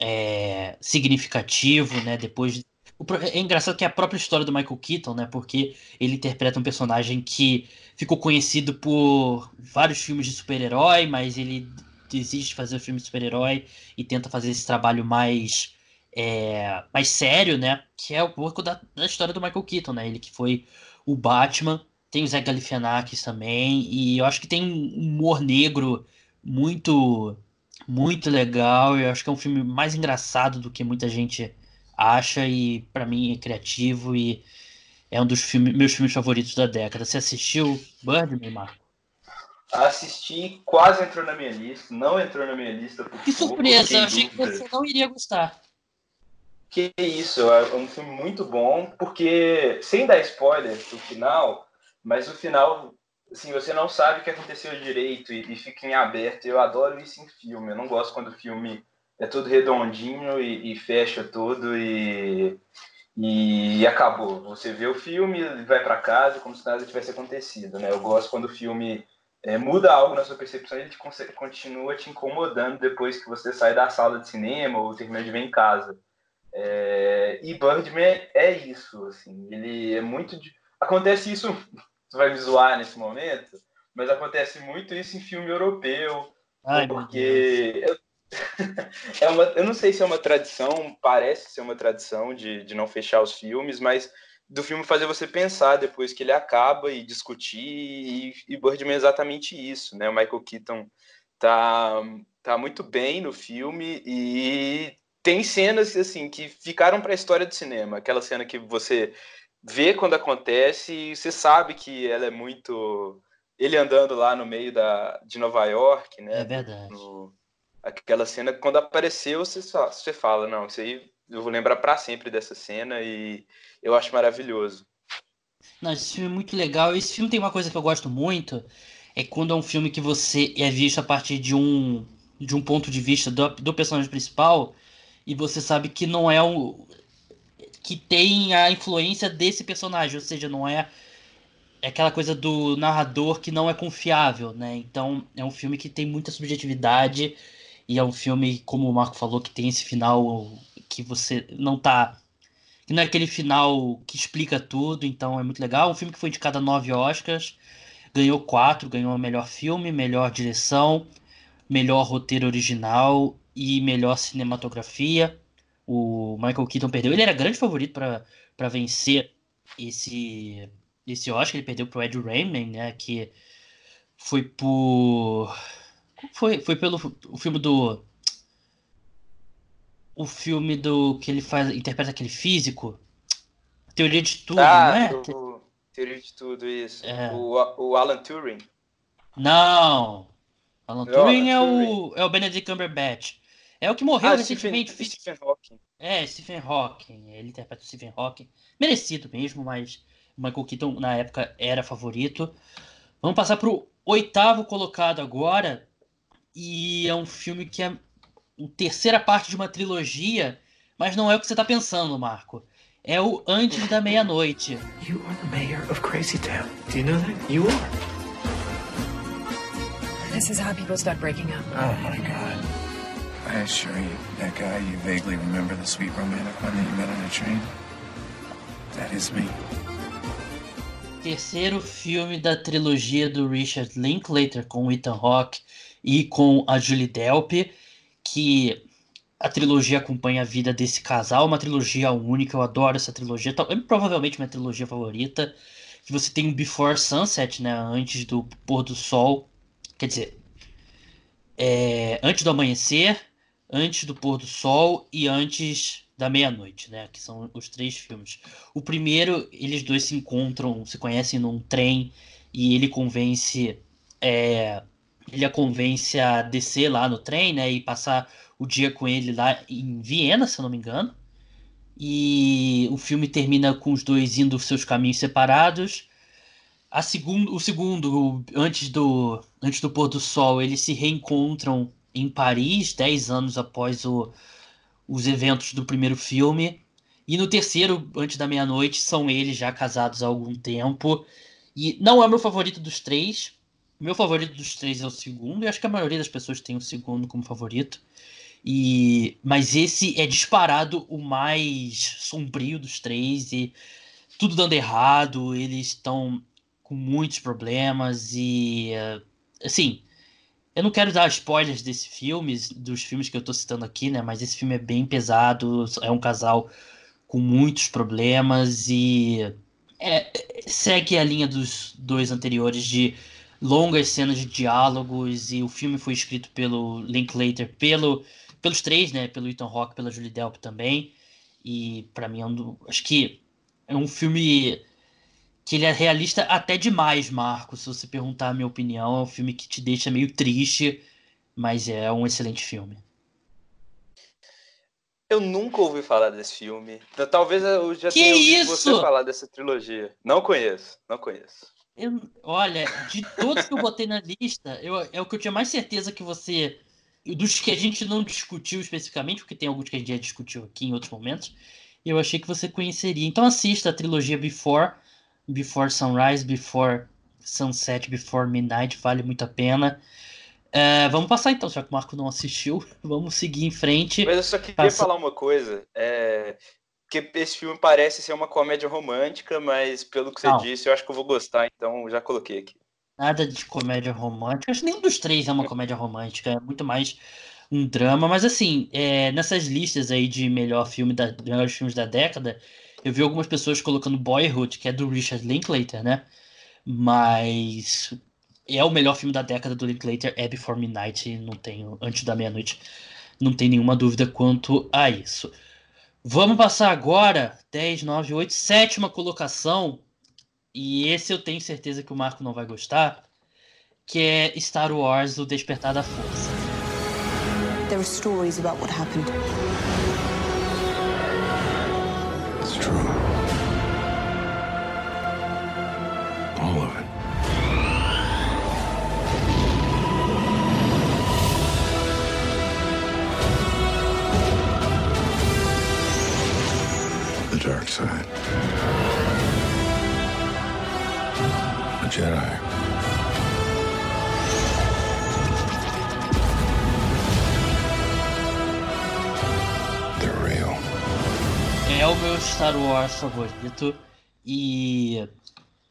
é, significativo, né? Depois... O, é engraçado que é a própria história do Michael Keaton, né? Porque ele interpreta um personagem que ficou conhecido por vários filmes de super-herói, mas ele desiste de fazer o filme de super-herói e tenta fazer esse trabalho mais... É, mais sério, né? Que é o pouco da, da história do Michael Keaton, né? Ele que foi o Batman, tem o Zé Galifianakis também, e eu acho que tem um humor negro muito muito legal. Eu acho que é um filme mais engraçado do que muita gente acha, e pra mim é criativo e é um dos filmes, meus filmes favoritos da década. Você assistiu Birdman, Marco? Assisti, quase entrou na minha lista. Não entrou na minha lista. Por que pouco, surpresa, eu achei dúvida. Que você não iria gostar. Que isso, é um filme muito bom, porque, sem dar spoiler do final, mas o final, assim, você não sabe o que aconteceu direito e, e fica em aberto. Eu adoro isso em filme, eu não gosto quando o filme é todo redondinho e, e fecha tudo e, e acabou. Você vê o filme e vai para casa como se nada tivesse acontecido, né? Eu gosto quando o filme é, muda algo na sua percepção e ele te, continua te incomodando depois que você sai da sala de cinema ou termina de ver em casa. É, e Birdman é isso, assim, ele é muito... Acontece isso, você vai me zoar nesse momento, mas acontece muito isso em filme europeu, Ai, porque eu, é uma, eu não sei se é uma tradição, parece ser uma tradição de, de não fechar os filmes, mas do filme fazer você pensar depois que ele acaba e discutir, e, e Birdman é exatamente isso, né? O Michael Keaton tá, tá muito bem no filme e... Tem cenas assim, que ficaram para a história do cinema. Aquela cena que você vê quando acontece e você sabe que ela é muito... Ele andando lá no meio da... de Nova York, né? É verdade. No... Aquela cena que quando apareceu, você, só... você fala, não, isso aí eu vou lembrar para sempre dessa cena e eu acho maravilhoso. Não, esse filme é muito legal. Esse filme tem uma coisa que eu gosto muito, é quando é um filme que você é visto a partir de um, de um ponto de vista do, do personagem principal... E você sabe que não é um... que tem a influência desse personagem, ou seja, não é... é aquela coisa do narrador que não é confiável, né? Então, é um filme que tem muita subjetividade e é um filme, como o Marco falou, que tem esse final que você não tá... que não é aquele final que explica tudo, então é muito legal. É um filme que foi indicado a nove Oscars, ganhou quatro, ganhou melhor filme, melhor direção, melhor roteiro original... e melhor cinematografia. O Michael Keaton perdeu. Ele era grande favorito para para vencer esse esse Oscar. Ele perdeu pro Ed Redmayne, né, que foi por foi foi pelo o filme do o filme do que ele faz interpreta aquele físico, Teoria de Tudo, ah, não é? Do... Teoria de Tudo, isso. É. O, o Alan Turing. Não. Alan Turing é o é o Benedict Cumberbatch. É o que morreu ah, recentemente. Stephen, Stephen Hawking. É, Stephen Hawking. Ele interpreta o Stephen Hawking. Merecido mesmo, mas o Michael Keaton, na época, era favorito. Vamos passar para o oitavo colocado agora. E é um filme que é a terceira parte de uma trilogia, mas não é o que você está pensando, Marco. É o Antes da Meia-Noite. You are the mayor of Crazy Town. Do you know that? You are. This is how people start breaking up. Oh, my God. I assure you, that guy you vaguely remember, the sweet romantic one that you met on a train, that is me. Terceiro filme da trilogia do Richard Linklater, com o Ethan Hawke e com a Julie Delpy, que a trilogia acompanha a vida desse casal, uma trilogia única, eu adoro essa trilogia, é provavelmente minha trilogia favorita, que você tem o Before Sunset, né, antes do pôr do sol, quer dizer, é, antes do amanhecer, antes do pôr do sol e antes da meia-noite, né? Que são os três filmes. O primeiro, eles dois se encontram, se conhecem num trem e ele convence, é, ele a convence a descer lá no trem, né? E passar o dia com ele lá em Viena, se eu não me engano. E o filme termina com os dois indo seus caminhos separados. A segundo, o segundo, antes do, antes do pôr do sol, eles se reencontram em Paris, dez anos após o, os eventos do primeiro filme. E no terceiro, antes da meia-noite, são eles já casados há algum tempo. E não é o meu favorito dos três. Meu favorito dos três é o segundo. E acho que a maioria das pessoas tem o segundo como favorito. E, mas esse é disparado o mais sombrio dos três. E tudo dando errado, eles estão... com muitos problemas e, assim, eu não quero dar spoilers desse filme, dos filmes que eu tô citando aqui, né, mas esse filme é bem pesado, é um casal com muitos problemas e é, segue a linha dos dois anteriores de longas cenas de diálogos, e o filme foi escrito pelo Linklater, pelo, pelos três, né, pelo Ethan Hawke, pela Julie Delp também, e pra mim, é um, acho que é um filme que ele é realista até demais, Marco, se você perguntar a minha opinião. É um filme que te deixa meio triste, mas é um excelente filme. Eu nunca ouvi falar desse filme. Talvez eu já que tenha ouvido isso? Você falar dessa trilogia. Não conheço, não conheço. Eu, olha, de todos que eu botei na lista, eu, é o que eu tinha mais certeza que você... Dos que a gente não discutiu especificamente, porque tem alguns que a gente já discutiu aqui em outros momentos, eu achei que você conheceria. Então assista a trilogia Before, Before Sunrise, Before Sunset, Before Midnight, vale muito a pena. É, vamos passar então, já que o Marco não assistiu, vamos seguir em frente. Mas eu só queria Passa... falar uma coisa, é... que esse filme parece ser uma comédia romântica, mas pelo que você não. disse, eu acho que eu vou gostar, então já coloquei aqui. Nada de comédia romântica, acho que nenhum dos três é uma comédia romântica, é muito mais um drama, mas assim, é... nessas listas aí de melhor filme da... melhores filmes da década, eu vi algumas pessoas colocando Boyhood, que é do Richard Linklater, né, mas... é o melhor filme da década do Linklater, é Before Midnight, não tenho, antes da meia-noite, não tem nenhuma dúvida quanto a isso. Vamos passar agora, dez, nove, oito, sétima colocação, e esse eu tenho certeza que o Marco não vai gostar, que é Star Wars, O Despertar da Força. There are stories about what happened. It's true. All of it. Dark side. A Jedi. They're real. É o meu Star Wars favorito. E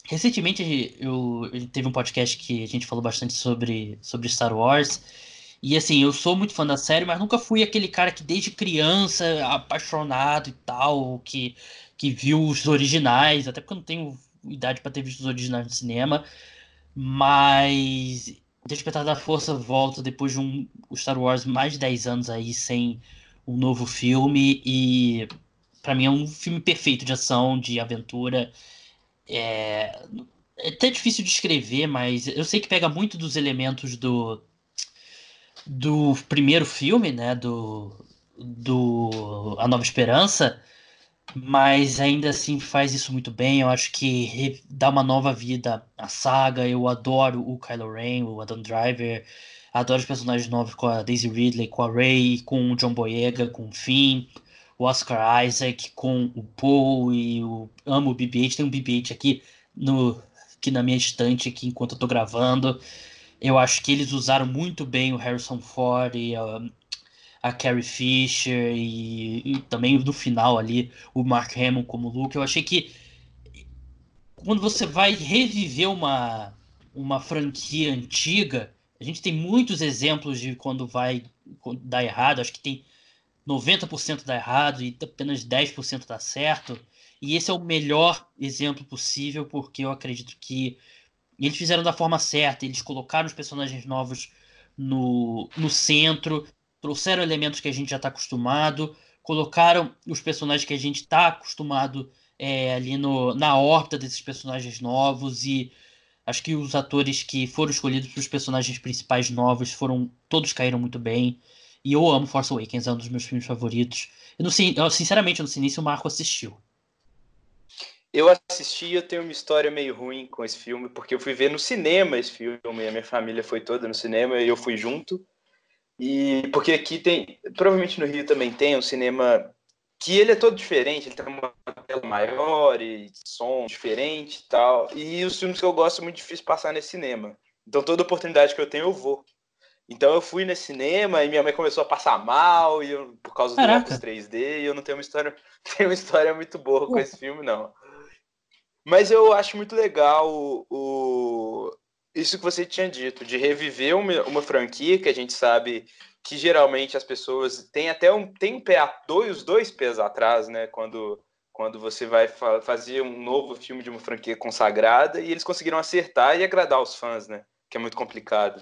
recentemente eu, eu teve um podcast que a gente falou bastante sobre, sobre Star Wars. E assim, eu sou muito fã da série, mas nunca fui aquele cara que desde criança, apaixonado e tal, que, que viu os originais, até porque eu não tenho idade para ter visto os originais no cinema, mas Despertar da Força volta depois de um Star Wars mais de dez anos aí sem um novo filme, e para mim é um filme perfeito de ação, de aventura, é, é até difícil de descrever, mas eu sei que pega muito dos elementos do... do primeiro filme, né, do, do A Nova Esperança, mas ainda assim faz isso muito bem. Eu acho que dá uma nova vida à saga. Eu adoro o Kylo Ren, o Adam Driver, adoro os personagens novos com a Daisy Ridley, com a Rey, com o John Boyega, com o Finn, o Oscar Isaac, com o Poe, e eu amo o B B oito, tem um B B oito aqui, no, aqui na minha estante aqui enquanto eu tô gravando. Eu acho que eles usaram muito bem o Harrison Ford e a, a Carrie Fisher e, e também no final ali o Mark Hamill como Luke. Eu achei que quando você vai reviver uma, uma franquia antiga, a gente tem muitos exemplos de quando vai quando dá errado. Acho que tem noventa por cento dá errado e apenas dez por cento dá certo. E esse é o melhor exemplo possível, porque eu acredito que eles fizeram da forma certa, eles colocaram os personagens novos no, no centro, trouxeram elementos que a gente já está acostumado, colocaram os personagens que a gente está acostumado é, ali no, na órbita desses personagens novos, e acho que os atores que foram escolhidos para os personagens principais novos foram, todos caíram muito bem, e eu amo Force Awakens, é um dos meus filmes favoritos. Eu não sei, eu, sinceramente, eu não sei nem se o Marco assistiu. Eu assisti, eu tenho uma história meio ruim com esse filme, porque eu fui ver no cinema esse filme, a minha família foi toda no cinema e eu fui junto. E porque aqui tem, provavelmente no Rio também tem um cinema que ele é todo diferente, ele tem uma tela maior e som diferente e tal. E os filmes que eu gosto é muito difícil passar nesse cinema. Então toda oportunidade que eu tenho eu vou. Então eu fui nesse cinema e minha mãe começou a passar mal e eu, por causa do óculos três D, e eu não tenho uma história, tenho uma história muito boa com esse filme, não. Mas eu acho muito legal o, o, isso que você tinha dito, de reviver uma, uma franquia que a gente sabe que geralmente as pessoas têm até um, tem um pé, dois, dois pés atrás, né? Quando, quando você vai fa- fazer um novo filme de uma franquia consagrada, e eles conseguiram acertar e agradar os fãs, né? que é muito complicado.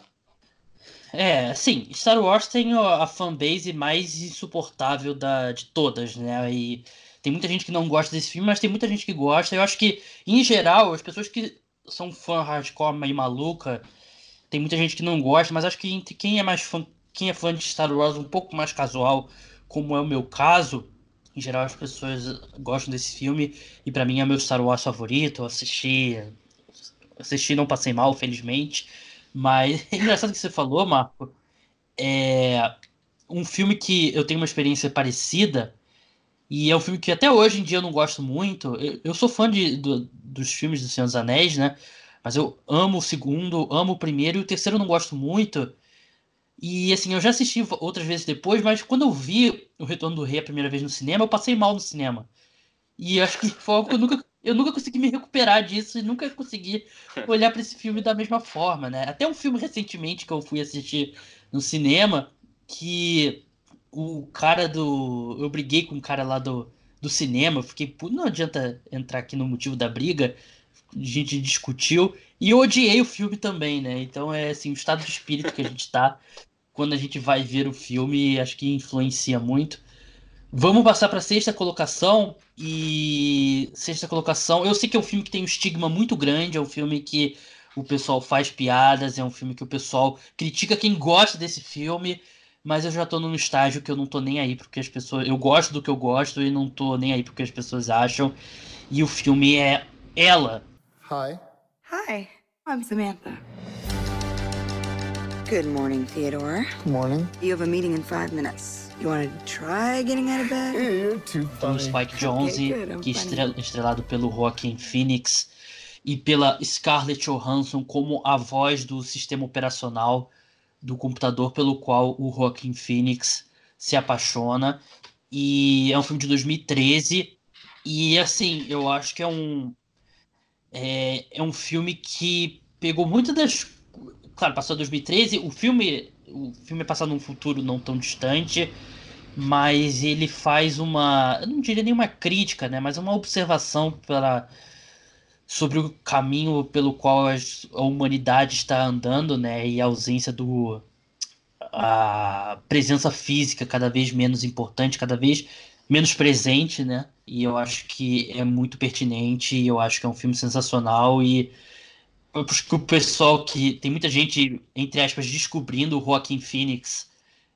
É, assim, Star Wars tem a fanbase mais insuportável da, de todas, né? E tem muita gente que não gosta desse filme, mas tem muita gente que gosta. Eu acho que, em geral, as pessoas que são fã hardcore e maluca, tem muita gente que não gosta, mas acho que entre quem é mais fã, quem é fã de Star Wars um pouco mais casual, como é o meu caso, em geral as pessoas gostam desse filme, e pra mim é meu Star Wars favorito. Eu assisti, assisti não passei mal, felizmente. Mas é engraçado que você falou, Marco. É um filme que eu tenho uma experiência parecida, e é um filme que até hoje em dia eu não gosto muito. Eu, eu sou fã de, do, dos filmes do Senhor dos Anéis, né? Mas eu amo o segundo, amo o primeiro, e o terceiro eu não gosto muito. E assim, eu já assisti outras vezes depois, mas quando eu vi O Retorno do Rei a primeira vez no cinema, eu passei mal no cinema. E acho que foi algo que eu nunca... Eu nunca consegui me recuperar disso e nunca consegui olhar para esse filme da mesma forma, né? Até um filme recentemente que eu fui assistir no cinema, que o cara do... Eu briguei com o cara lá do, do cinema, eu fiquei... Não adianta entrar aqui no motivo da briga, a gente discutiu, e eu odiei o filme também, né? Então é assim, o estado de espírito que a gente tá quando a gente vai ver o filme, acho que influencia muito. Vamos passar para a sexta colocação, e sexta colocação, eu sei que é um filme que tem um estigma muito grande, é um filme que o pessoal faz piadas, é um filme que o pessoal critica quem gosta desse filme, mas eu já tô num estágio que eu não tô nem aí porque as pessoas, eu gosto do que eu gosto e não tô nem aí porque as pessoas acham, e o filme é Ela. Hi. Hi, I'm Samantha. Good morning, Theodore. Good morning. You have a meeting in five minutes. You want to try getting out of bed? You're too funny. Spike Jonze, okay, que estrel- estrelado pelo Joaquin Phoenix e pela Scarlett Johansson como a voz do sistema operacional do computador pelo qual o Joaquin Phoenix se apaixona. E é um filme de dois mil e treze e, assim, eu acho que é um... É, é um filme que pegou muitas das... Claro, passou dois mil e treze, o filme... O filme é passado num futuro não tão distante, mas ele faz uma... Eu não diria nenhuma crítica, né? Mas uma observação pela, sobre o caminho pelo qual a humanidade está andando, né? E a ausência do... A presença física cada vez menos importante, cada vez menos presente, né? E eu acho que é muito pertinente, e eu acho que é um filme sensacional, e... Porque o pessoal que... Tem muita gente, entre aspas, descobrindo o Joaquin Phoenix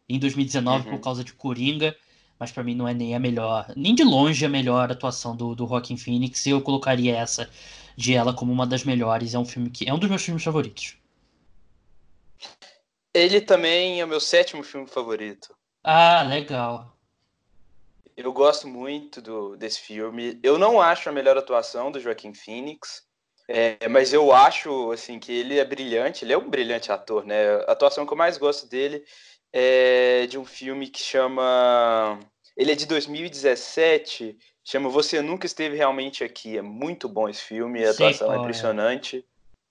em dois mil e dezenove uhum. por causa de Coringa, mas pra mim não é nem a melhor, nem de longe a melhor atuação do, do Joaquin Phoenix, e eu colocaria essa de Ela como uma das melhores. É um filme que é um dos meus filmes favoritos. Ele também é o meu sétimo filme favorito. Ah, legal. Eu gosto muito do, desse filme. Eu não acho a melhor atuação do Joaquin Phoenix, É, mas eu acho assim, que ele é brilhante, ele é um brilhante ator, né? A atuação que eu mais gosto dele é de um filme que chama... Ele é de dois mil e dezessete, chama Você Nunca Esteve Realmente Aqui. É muito bom esse filme, a atuação Sei, é impressionante.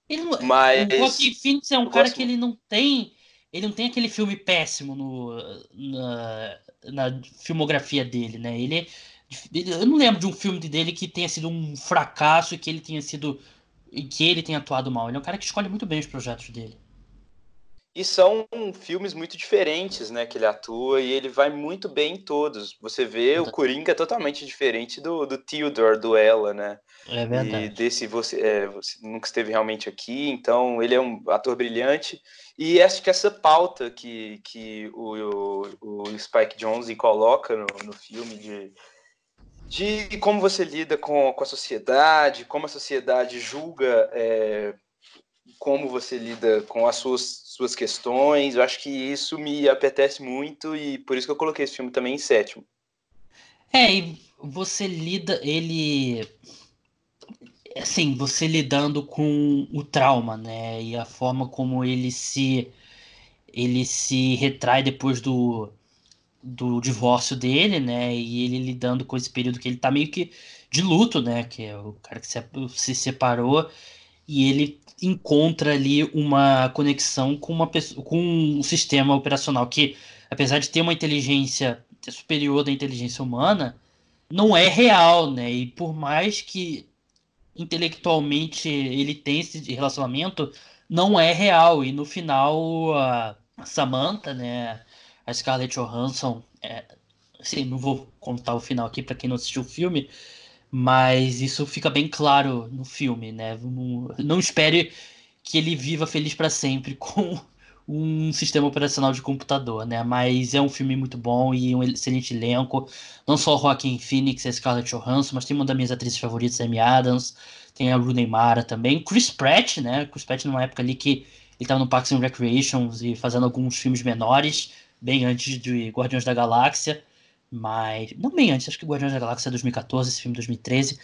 Ele não... mas... O Joaquin Phoenix é um eu cara que muito. ele não tem... Ele não tem aquele filme péssimo no, na, na filmografia dele, né? Ele, ele, eu não lembro de um filme dele que tenha sido um fracasso e que ele tenha sido... E que ele tem atuado mal. Ele é um cara que escolhe muito bem os projetos dele. E são filmes muito diferentes, né? Que ele atua, e ele vai muito bem em todos. Você vê é o Coringa totalmente diferente do, do Theodore, do Ela, né? É verdade. E desse você, é, você Nunca Esteve Realmente Aqui. Então, ele é um ator brilhante. E acho que essa pauta que, que o, o, o Spike Jonze coloca no, no filme de... de como você lida com, com a sociedade, como a sociedade julga, é, como você lida com as suas, suas questões. Eu acho que isso me apetece muito, e por isso que eu coloquei esse filme também em sétimo. É, e você lida, ele... Assim, você lidando com o trauma, né? E a forma como ele se, ele se retrai depois do... do divórcio dele, né, e ele lidando com esse período que ele tá meio que de luto, né, que é o cara que se, se separou, e ele encontra ali uma conexão com, uma, com um sistema operacional que, apesar de ter uma inteligência superior da inteligência humana, não é real, né, e por mais que intelectualmente ele tenha esse relacionamento, não é real. E no final, a Samantha, né, a Scarlett Johansson, é, assim, não vou contar o final aqui para quem não assistiu o filme, mas isso fica bem claro no filme, né? Não, não espere que ele viva feliz para sempre com um sistema operacional de computador, né? Mas é um filme muito bom e um excelente elenco. Não só o Joaquin Phoenix e a Scarlett Johansson, mas tem uma das minhas atrizes favoritas, a Amy Adams. Tem a Rooney Mara também. Chris Pratt, né? Chris Pratt numa época ali que ele estava no Parks and Recreations e fazendo alguns filmes menores, bem antes de Guardiões da Galáxia. Mas... não bem antes, acho que Guardiões da Galáxia é dois mil e catorze, esse filme dois mil e treze.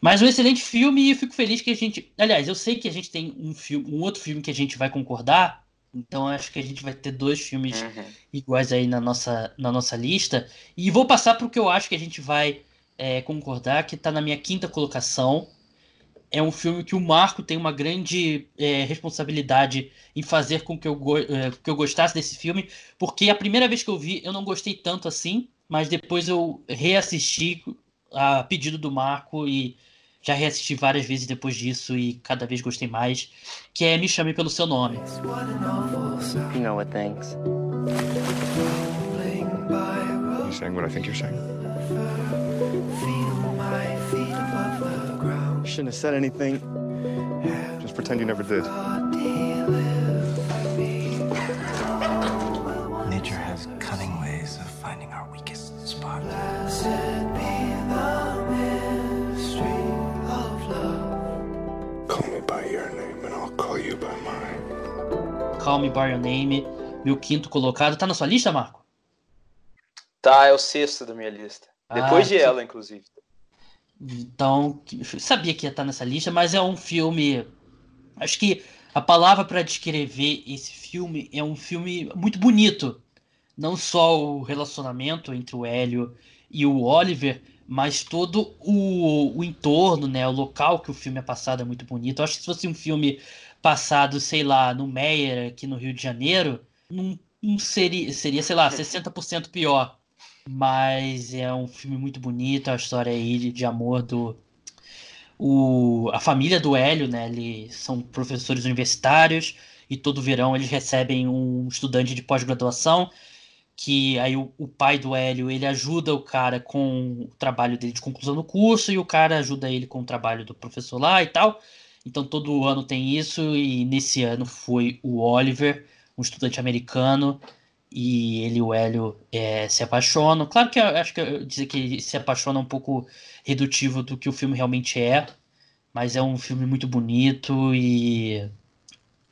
Mas um excelente filme e eu fico feliz que a gente... aliás, eu sei que a gente tem um, filme, um outro filme que a gente vai concordar. Então acho que a gente vai ter dois filmes uhum. iguais aí na nossa, na nossa lista. E vou passar para o que eu acho que a gente vai é, concordar, que está na minha quinta colocação. É um filme que o Marco tem uma grande é, responsabilidade em fazer com que eu, go- é, que eu gostasse desse filme. Porque a primeira vez que eu vi, eu não gostei tanto assim. Mas depois eu reassisti a pedido do Marco e já reassisti várias vezes depois disso e cada vez gostei mais, que é Me Chame Pelo Seu Nome. You know what thanks. You're saying what I think you're saying. You shouldn't have said anything. Just pretend you never did. Nature has cunning ways of finding our weakest spot. Call me by your name and I'll call you by mine. Call me by your name, meu quinto colocado. Tá na sua lista, Marco? Tá, é o sexto da minha lista. Ah, Depois de que... ela, inclusive. Então, sabia que ia estar nessa lista, mas é um filme... acho que a palavra para descrever esse filme é um filme muito bonito. Não só o relacionamento entre o Hélio e o Oliver... mas todo o, o entorno, né, o local que o filme é passado é muito bonito. Eu acho que se fosse um filme passado, sei lá, no Meier, aqui no Rio de Janeiro, não, não seria, seria, sei lá, sessenta por cento pior. Mas é um filme muito bonito, a história aí de, de amor do... O, a família do Hélio, né, eles são professores universitários e todo verão eles recebem um estudante de pós-graduação, que aí o, o pai do Hélio, ele ajuda o cara com o trabalho dele de conclusão do curso e o cara ajuda ele com o trabalho do professor lá e tal. Então todo ano tem isso e nesse ano foi o Oliver, um estudante americano, e ele e o Hélio é, se apaixonam. Claro que eu acho que eu dizer que se apaixona é um pouco redutivo do que o filme realmente é, mas é um filme muito bonito e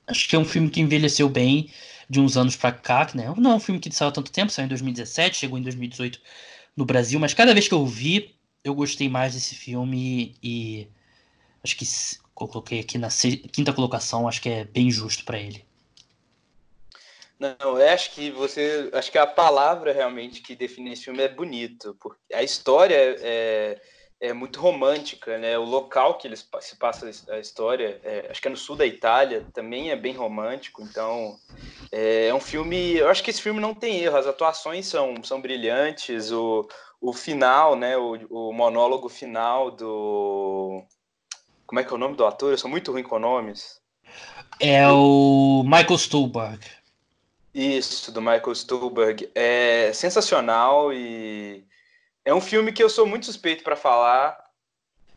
acho que é um filme que envelheceu bem de uns anos pra cá, né? Não é um filme que saiu há tanto tempo, saiu em dois mil e dezessete, chegou em dois mil e dezoito no Brasil, mas cada vez que eu vi, eu gostei mais desse filme e acho que coloquei aqui na quinta colocação, acho que é bem justo pra ele. Não, eu acho que você, acho que a palavra realmente que define esse filme é bonito, porque a história é, é muito romântica, né? O local que eles se passa a história, é, acho que é no sul da Itália, também é bem romântico, então... é um filme, eu acho que esse filme não tem erro, as atuações são, são brilhantes, o, o final, né, o, o monólogo final do... como é que é o nome do ator? Eu sou muito ruim com nomes. É o Michael Stuhlbarg. Isso, do Michael Stuhlbarg. É sensacional e é um filme que eu sou muito suspeito para falar,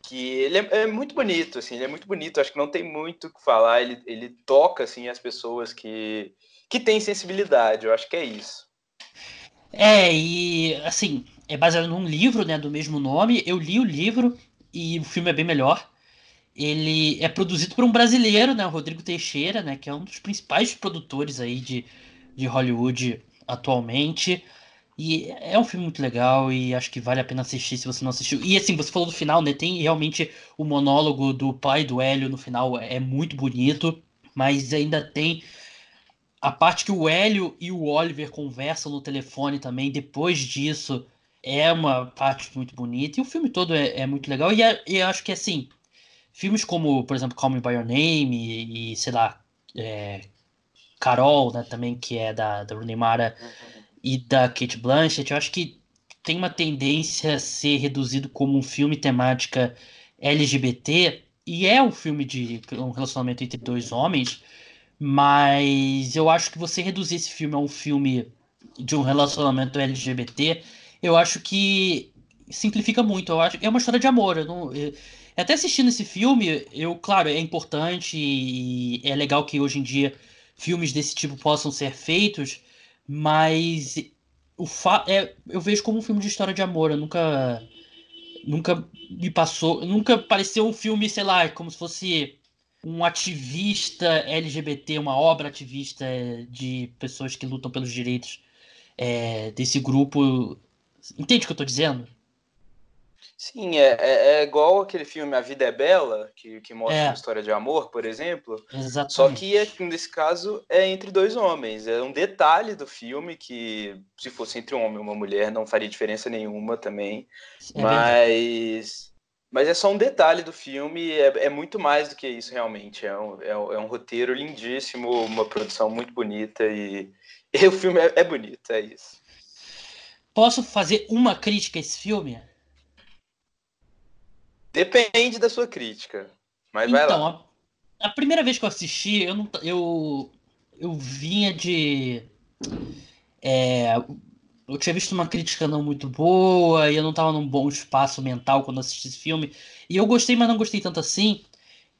que ele é, é muito bonito, assim, ele é muito bonito, acho que não tem muito o que falar, ele, ele toca, assim, as pessoas que... que tem sensibilidade, eu acho que é isso. É, e assim, é baseado num livro, né, do mesmo nome. Eu li o livro e o filme é bem melhor. Ele é produzido por um brasileiro, né, o Rodrigo Teixeira, né, que é um dos principais produtores aí de, de Hollywood atualmente. E é um filme muito legal e acho que vale a pena assistir se você não assistiu. E assim, você falou do final, né, tem realmente o monólogo do pai do Hélio no final, é muito bonito, mas ainda tem... a parte que o Hélio e o Oliver conversam no telefone também, depois disso, é uma parte muito bonita. E o filme todo é, é muito legal. E é, eu acho que, assim, filmes como, por exemplo, Call Me By Your Name e, e sei lá, é, Carol, né, também, que é da, da Rooney Mara uhum. e da Cate Blanchett, eu acho que tem uma tendência a ser reduzido como um filme temática L G B T, E é um filme de um relacionamento entre dois homens, mas eu acho que você reduzir esse filme a um filme de um relacionamento L G B T, eu acho que simplifica muito. Eu acho, é uma história de amor. Eu não, eu, até assistindo esse filme, eu, claro, é importante e é legal que hoje em dia filmes desse tipo possam ser feitos, mas o fa- é, eu vejo como um filme de história de amor. Eu nunca... Nunca me passou... Nunca pareceu um filme, sei lá, como se fosse um ativista L G B T, uma obra ativista de pessoas que lutam pelos direitos é, desse grupo. Entende o que eu tô dizendo? Sim, é, é, é igual aquele filme A Vida é Bela, que, que mostra é. uma história de amor, por exemplo. Exatamente. Só que, é, nesse caso, é entre dois homens. É um detalhe do filme que, se fosse entre um homem e uma mulher, não faria diferença nenhuma também. É mas, mas é só um detalhe do filme, é, é muito mais do que isso, realmente. É um, é, é um roteiro lindíssimo, uma produção muito bonita, e, e o filme é, é bonito, é isso. Posso fazer uma crítica a esse filme? Depende da sua crítica, mas então, vai lá. Então, a, a primeira vez que eu assisti, eu, não, eu, eu vinha de... É, eu tinha visto uma crítica não muito boa, e eu não estava num bom espaço mental quando assisti esse filme. E eu gostei, mas não gostei tanto assim.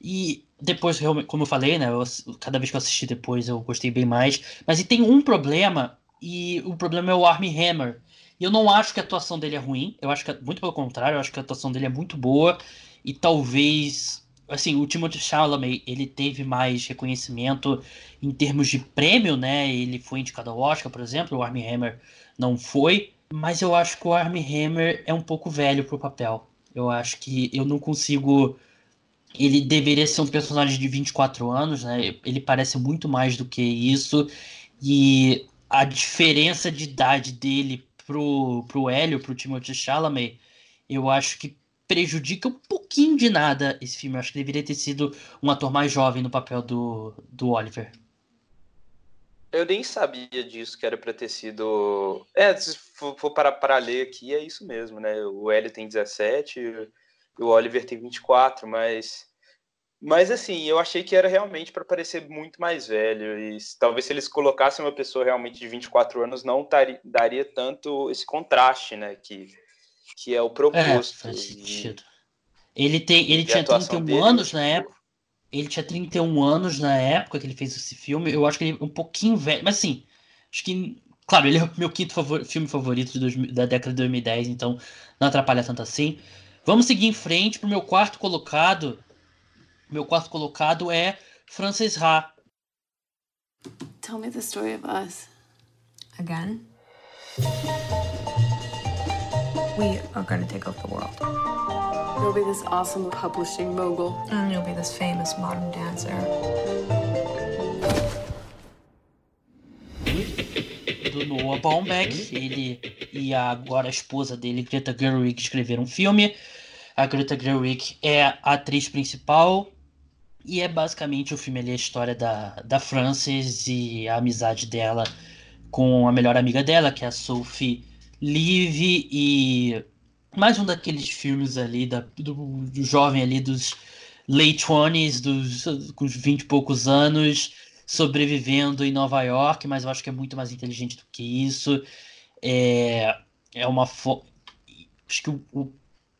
E depois, como eu falei, né, eu, cada vez que eu assisti depois eu gostei bem mais. Mas e tem um problema, e o problema é o Armie Hammer. E eu não acho que a atuação dele é ruim, eu acho que, muito pelo contrário, eu acho que a atuação dele é muito boa, e talvez, assim, o Timothée Chalamet, ele teve mais reconhecimento em termos de prêmio, né, ele foi indicado ao Oscar, por exemplo, o Armie Hammer não foi, mas eu acho que o Armie Hammer é um pouco velho pro papel, eu acho que eu não consigo, ele deveria ser um personagem de vinte e quatro anos, né, ele parece muito mais do que isso, e a diferença de idade dele Pro, pro Hélio, pro Timothée Chalamet, eu acho que prejudica um pouquinho de nada esse filme. Eu acho que deveria ter sido um ator mais jovem no papel do, do Oliver. Eu nem sabia disso, que era pra ter sido... É, se for, for para, para ler aqui, é isso mesmo, né? O Hélio tem dezessete e o Oliver tem vinte e quatro, mas... Mas, assim, eu achei que era realmente para parecer muito mais velho. E talvez se eles colocassem uma pessoa realmente de vinte e quatro anos, não tari, daria tanto esse contraste, né? Que, que é o proposto. É, faz sentido. Ele, tem, ele tinha trinta e um anos na época. Ele tinha trinta e um anos na época que ele fez esse filme. Eu acho que ele é um pouquinho velho. Mas, assim, acho que... Claro, ele é o meu quinto favor, filme favorito de dois, da década de dois mil e dez, então não atrapalha tanto assim. Vamos seguir em frente pro meu quarto colocado... Meu quarto colocado é Frances Ha. Tell me the story of us. Again? We are going to take over the world. You'll be this awesome publishing mogul. And you'll be this famous modern dancer. Do Noah Baumbach, ele e a agora a esposa dele, Greta Gerwig, escreveram um filme. A Greta Gerwig é a atriz principal. E é basicamente o filme ali, a história da, da Frances e a amizade dela com a melhor amiga dela, que é a Sophie Live, e mais um daqueles filmes ali da, do, do jovem ali dos late twenties, dos com uns vinte e poucos anos, sobrevivendo em Nova York, mas eu acho que é muito mais inteligente do que isso. É, é uma... Fo- acho que o, o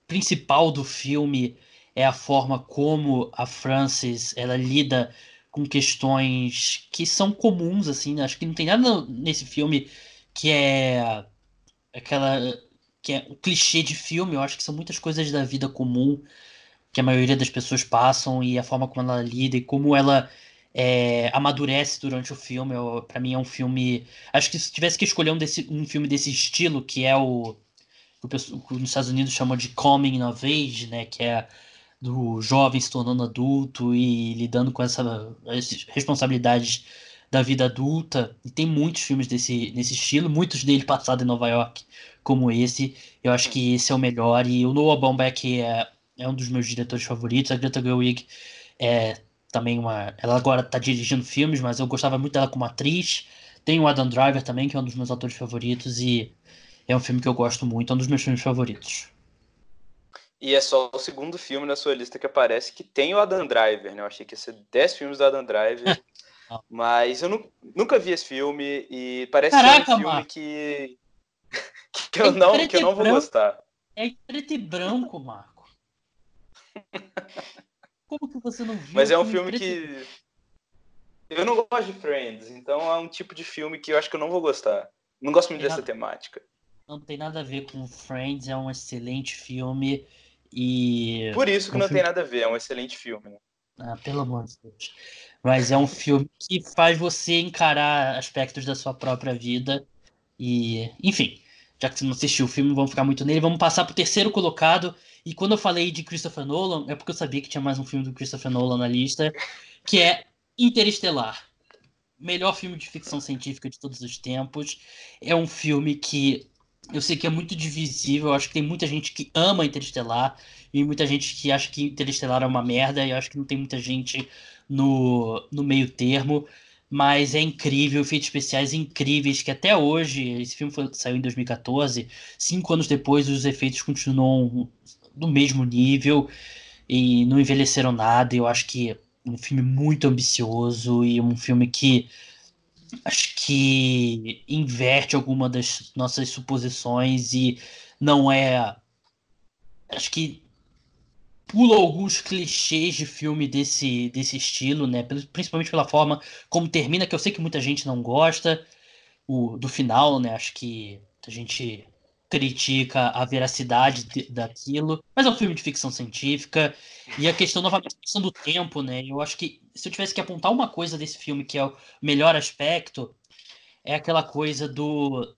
principal do filme... é a forma como a Frances, ela lida com questões que são comuns, assim, acho que não tem nada nesse filme que é aquela, que é um clichê de filme, eu acho que são muitas coisas da vida comum que a maioria das pessoas passam, e a forma como ela lida e como ela é, amadurece durante o filme. Eu, pra mim é um filme, acho que se tivesse que escolher um, desse, um filme desse estilo, que é o, o que nos Estados Unidos chamam de Coming of Age, né, que é do jovem se tornando adulto e lidando com essa, essas responsabilidades da vida adulta. E tem muitos filmes desse, nesse estilo, muitos deles passados em Nova York, como esse. Eu acho que esse é o melhor. E o Noah Baumbach é, é um dos meus diretores favoritos. A Greta Gerwig é também uma... Ela agora está dirigindo filmes, mas eu gostava muito dela como atriz. Tem o Adam Driver também, que é um dos meus atores favoritos. E é um filme que eu gosto muito, é um dos meus filmes favoritos. E é só o segundo filme na sua lista que aparece que tem o Adam Driver, né? Eu achei que ia ser dez filmes do Adam Driver, mas eu nu- nunca vi esse filme e parece Caraca, ser um filme que, que, eu é não, que eu não vou branco. gostar. É preto e branco, Marco. Como que você não viu? Mas é um filme que... Eu não gosto de Friends, então é um tipo de filme que eu acho que eu não vou gostar. Não gosto muito dessa nada... temática. Não tem nada a ver com Friends, é um excelente filme. E... Por isso que é um não filme... tem nada a ver, é um excelente filme. Né? Ah, pelo amor de Deus. Mas é um filme que faz você encarar aspectos da sua própria vida. E, enfim, já que você não assistiu o filme, vamos ficar muito nele. Vamos passar pro terceiro colocado. E quando eu falei de Christopher Nolan, é porque eu sabia que tinha mais um filme do Christopher Nolan na lista, que é Interestelar. Melhor filme de ficção científica de todos os tempos. É um filme que... eu sei que é muito divisível, eu acho que tem muita gente que ama Interestelar e muita gente que acha que Interestelar é uma merda, e eu acho que não tem muita gente no, no meio termo, mas é incrível, efeitos especiais incríveis, que até hoje, esse filme foi, saiu em dois mil e catorze, cinco anos depois os efeitos continuam do mesmo nível e não envelheceram nada, eu acho que é um filme muito ambicioso e um filme que... acho que inverte alguma das nossas suposições e não é... acho que pula alguns clichês de filme desse, desse estilo, né? Principalmente pela forma como termina, que eu sei que muita gente não gosta o, do final, né? Acho que a gente critica a veracidade de, daquilo, mas é um filme de ficção científica e a questão novamente do tempo, né? Eu acho que se eu tivesse que apontar uma coisa desse filme que é o melhor aspecto, é aquela coisa do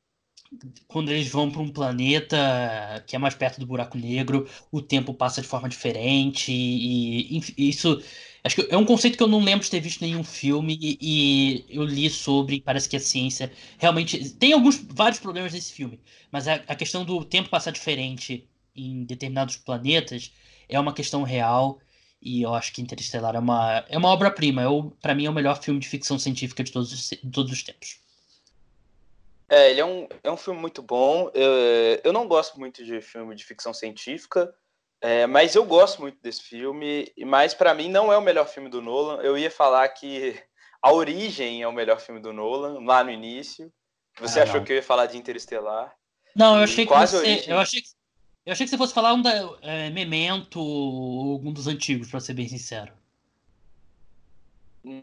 quando eles vão para um planeta que é mais perto do buraco negro, o tempo passa de forma diferente e, e isso acho que é um conceito que eu não lembro de ter visto em nenhum filme e, e eu li sobre, parece que a ciência realmente tem alguns vários problemas desse filme, mas a, a questão do tempo passar diferente em determinados planetas é uma questão real e eu acho que Interestelar é uma, é uma obra-prima. Eu, pra mim é o melhor filme de ficção científica de todos os, de todos os tempos. É, ele é um, é um filme muito bom. Eu, eu não gosto muito de filme de ficção científica, é, mas eu gosto muito desse filme, mas pra mim não é o melhor filme do Nolan. Eu ia falar que A Origem é o melhor filme do Nolan, lá no início. Você ah, achou não. que eu ia falar de Interestelar. Não, eu achei que você... Origem... Eu achei que... Eu achei que você fosse falar um da é, Memento ou algum dos antigos, pra ser bem sincero.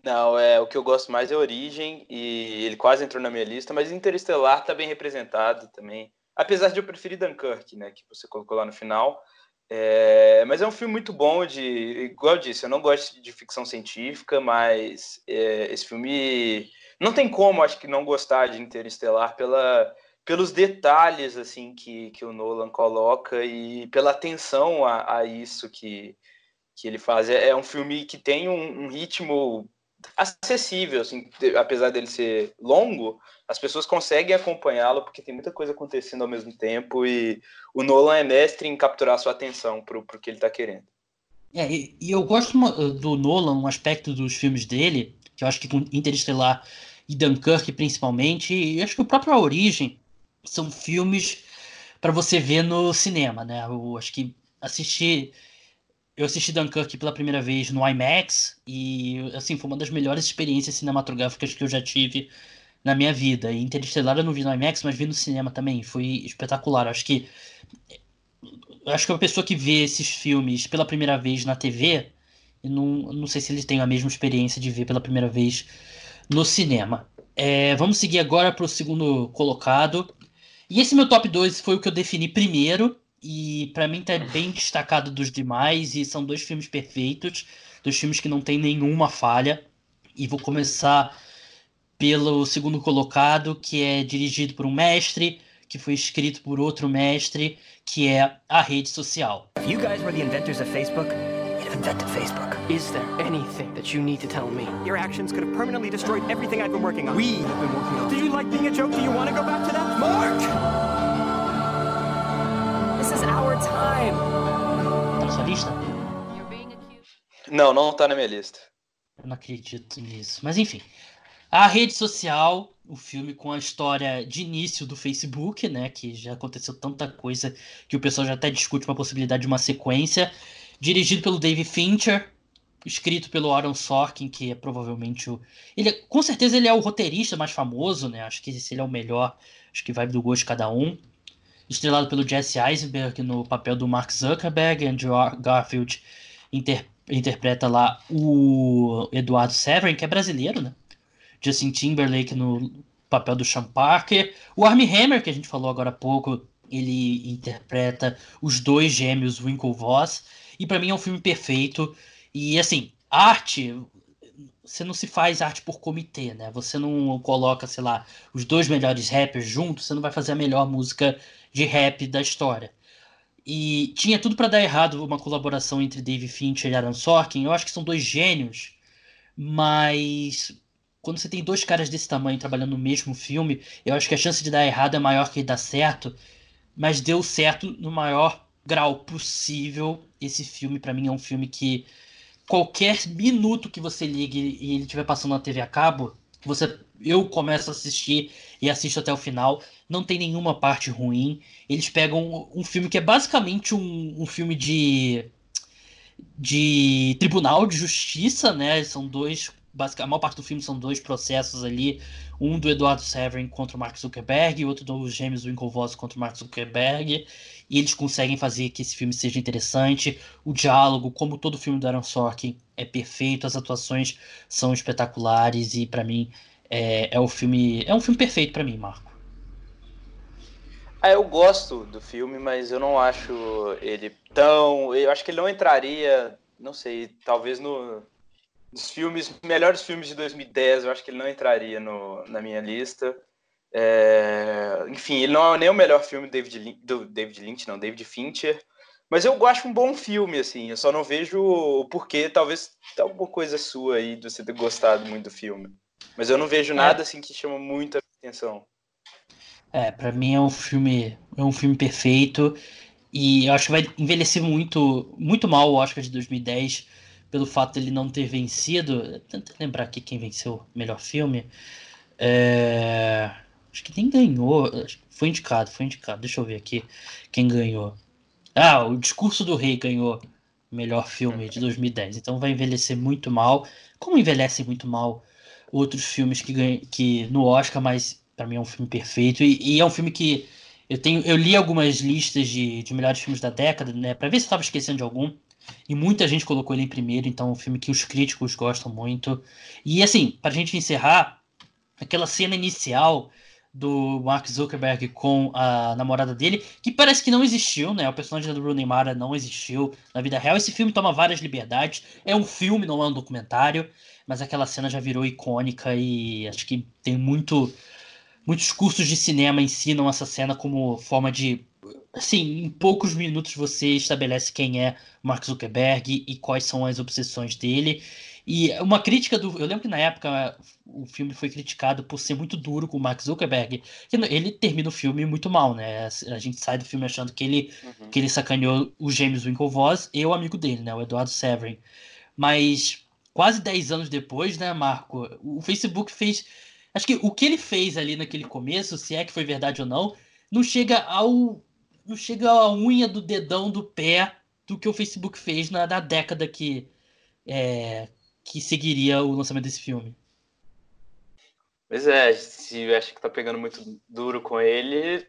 Não, é, o que eu gosto mais é Origem, e ele quase entrou na minha lista, mas Interestelar tá bem representado também. Apesar de eu preferir Dunkirk, né, que você colocou lá no final. É, mas é um filme muito bom, de, igual eu disse, eu não gosto de ficção científica, mas é, esse filme... Não tem como, acho que, não gostar de Interestelar pela... pelos detalhes assim que, que o Nolan coloca e pela atenção a, a isso que, que ele faz. É, é um filme que tem um, um ritmo acessível, assim, apesar dele ser longo, as pessoas conseguem acompanhá-lo porque tem muita coisa acontecendo ao mesmo tempo e o Nolan é mestre em capturar a sua atenção para o que ele está querendo. É, e, e eu gosto do Nolan, um aspecto dos filmes dele, que eu acho que com Interestelar e Dunkirk principalmente, e acho que o próprio A Origem, são filmes para você ver no cinema, né? Eu acho que assisti... Eu assisti Dunkirk pela primeira vez no IMAX e, assim, foi uma das melhores experiências cinematográficas que eu já tive na minha vida. E Interestelar eu não vi no IMAX, mas vi no cinema também. Foi espetacular. Eu acho que... Eu acho que uma pessoa que vê esses filmes pela primeira vez na T V, eu não, eu não sei se eles têm a mesma experiência de ver pela primeira vez no cinema. É, vamos seguir agora para o segundo colocado. E esse meu top dois foi o que eu defini primeiro, e pra mim tá bem destacado dos demais, e são dois filmes perfeitos, dois filmes que não tem nenhuma falha, e vou começar pelo segundo colocado, que é dirigido por um mestre, que foi escrito por outro mestre, que é A Rede Social. You guys were the inventors of Facebook? You invented Facebook. Is there anything that you need to tell me? Your actions could have permanently destroyed everything I've been working on. We have been working on. Did you like being a joke? Do you want to go back to that? Mark! This is our time. Tá na sua lista? Não, não tá na minha lista. Eu não acredito nisso. Mas enfim. A Rede Social o filme com a história de início do Facebook, né, que já aconteceu tanta coisa que o pessoal já até discute uma possibilidade de uma sequência, dirigido pelo David Fincher, escrito pelo Aaron Sorkin, que é provavelmente o... Ele é... Com certeza ele é o roteirista mais famoso, né? Acho que se ele é o melhor, acho que vai do gosto de cada um. Estrelado pelo Jesse Eisenberg no papel do Mark Zuckerberg, Andrew Garfield inter... interpreta lá o Eduardo Severin, que é brasileiro, né? Justin Timberlake no papel do Sean Parker. O Armie Hammer, que a gente falou agora há pouco, ele interpreta os dois gêmeos Winklevoss. E pra mim é um filme perfeito. E assim, arte, você não se faz arte por comitê, né? Você não coloca, sei lá, os dois melhores rappers juntos, você não vai fazer a melhor música de rap da história. E tinha tudo pra dar errado uma colaboração entre David Fincher e Aaron Sorkin. Eu acho que são dois gênios, mas quando você tem dois caras desse tamanho trabalhando no mesmo filme, eu acho que a chance de dar errado é maior que dar certo, mas deu certo no maior grau possível. Esse filme, pra mim, é um filme que qualquer minuto que você ligue e ele estiver passando na T V a cabo, você, eu começo a assistir e assisto até o final. Não tem nenhuma parte ruim. Eles pegam um, um filme que é basicamente um, um filme de, de tribunal de justiça, né? São dois, a maior parte do filme são dois processos ali. Um do Eduardo Severin contra o Mark Zuckerberg e outro dos gêmeos Winklevoss contra o Mark Zuckerberg. E eles conseguem fazer que esse filme seja interessante. O diálogo, como todo filme do Aaron Sorkin, é perfeito. As atuações são espetaculares. E pra mim, é, é, o filme, é um filme perfeito pra mim, Marco. Ah, eu gosto do filme, mas eu não acho ele tão... Eu acho que ele não entraria, não sei, talvez no... Dos filmes, melhores filmes de dois mil e dez, eu acho que ele não entraria no, na minha lista. É, enfim, ele não é nem o melhor filme do David, do David Lynch, não, David Fincher. Mas eu acho um bom filme, assim. Eu só não vejo o porquê, talvez alguma coisa sua aí, de você ter gostado muito do filme. Mas eu não vejo nada, assim, que chama muita atenção. É, pra mim é um filme, é um filme perfeito. E eu acho que vai envelhecer muito, muito mal o Oscar de dois mil e dez, pelo fato dele não ter vencido. Tenta lembrar aqui quem venceu o melhor filme. É... Acho que nem ganhou. Foi indicado, foi indicado. Deixa eu ver aqui quem ganhou. Ah, O Discurso do Rei ganhou o melhor filme de dois mil e dez. Então vai envelhecer muito mal. Como envelhecem muito mal outros filmes que, ganha, que no Oscar, mas pra mim é um filme perfeito. E, e é um filme que eu tenho. Eu li algumas listas de, de melhores filmes da década, né? Pra ver se eu tava esquecendo de algum. E muita gente colocou ele em primeiro, então é um filme que os críticos gostam muito. E assim, pra gente encerrar, aquela cena inicial do Mark Zuckerberg com a namorada dele, que parece que não existiu, né? O personagem do Rooney Mara não existiu na vida real. Esse filme toma várias liberdades. É um filme, não é um documentário, mas aquela cena já virou icônica e acho que tem muito... Muitos cursos de cinema ensinam essa cena como forma de... Assim, em poucos minutos você estabelece quem é Mark Zuckerberg e quais são as obsessões dele. E uma crítica do... Eu lembro que na época o filme foi criticado por ser muito duro com o Mark Zuckerberg. Ele termina o filme muito mal, né? A gente sai do filme achando que ele, uhum. que ele sacaneou o James Winklevoss e o amigo dele, né? O Eduardo Severin. Mas quase dez anos depois, né, Marco? O Facebook fez... Acho que o que ele fez ali naquele começo, se é que foi verdade ou não, não chega ao... Não chega à unha do dedão do pé do que o Facebook fez na, na década que, é, que seguiria o lançamento desse filme. Pois é, se acha que tá pegando muito duro com ele,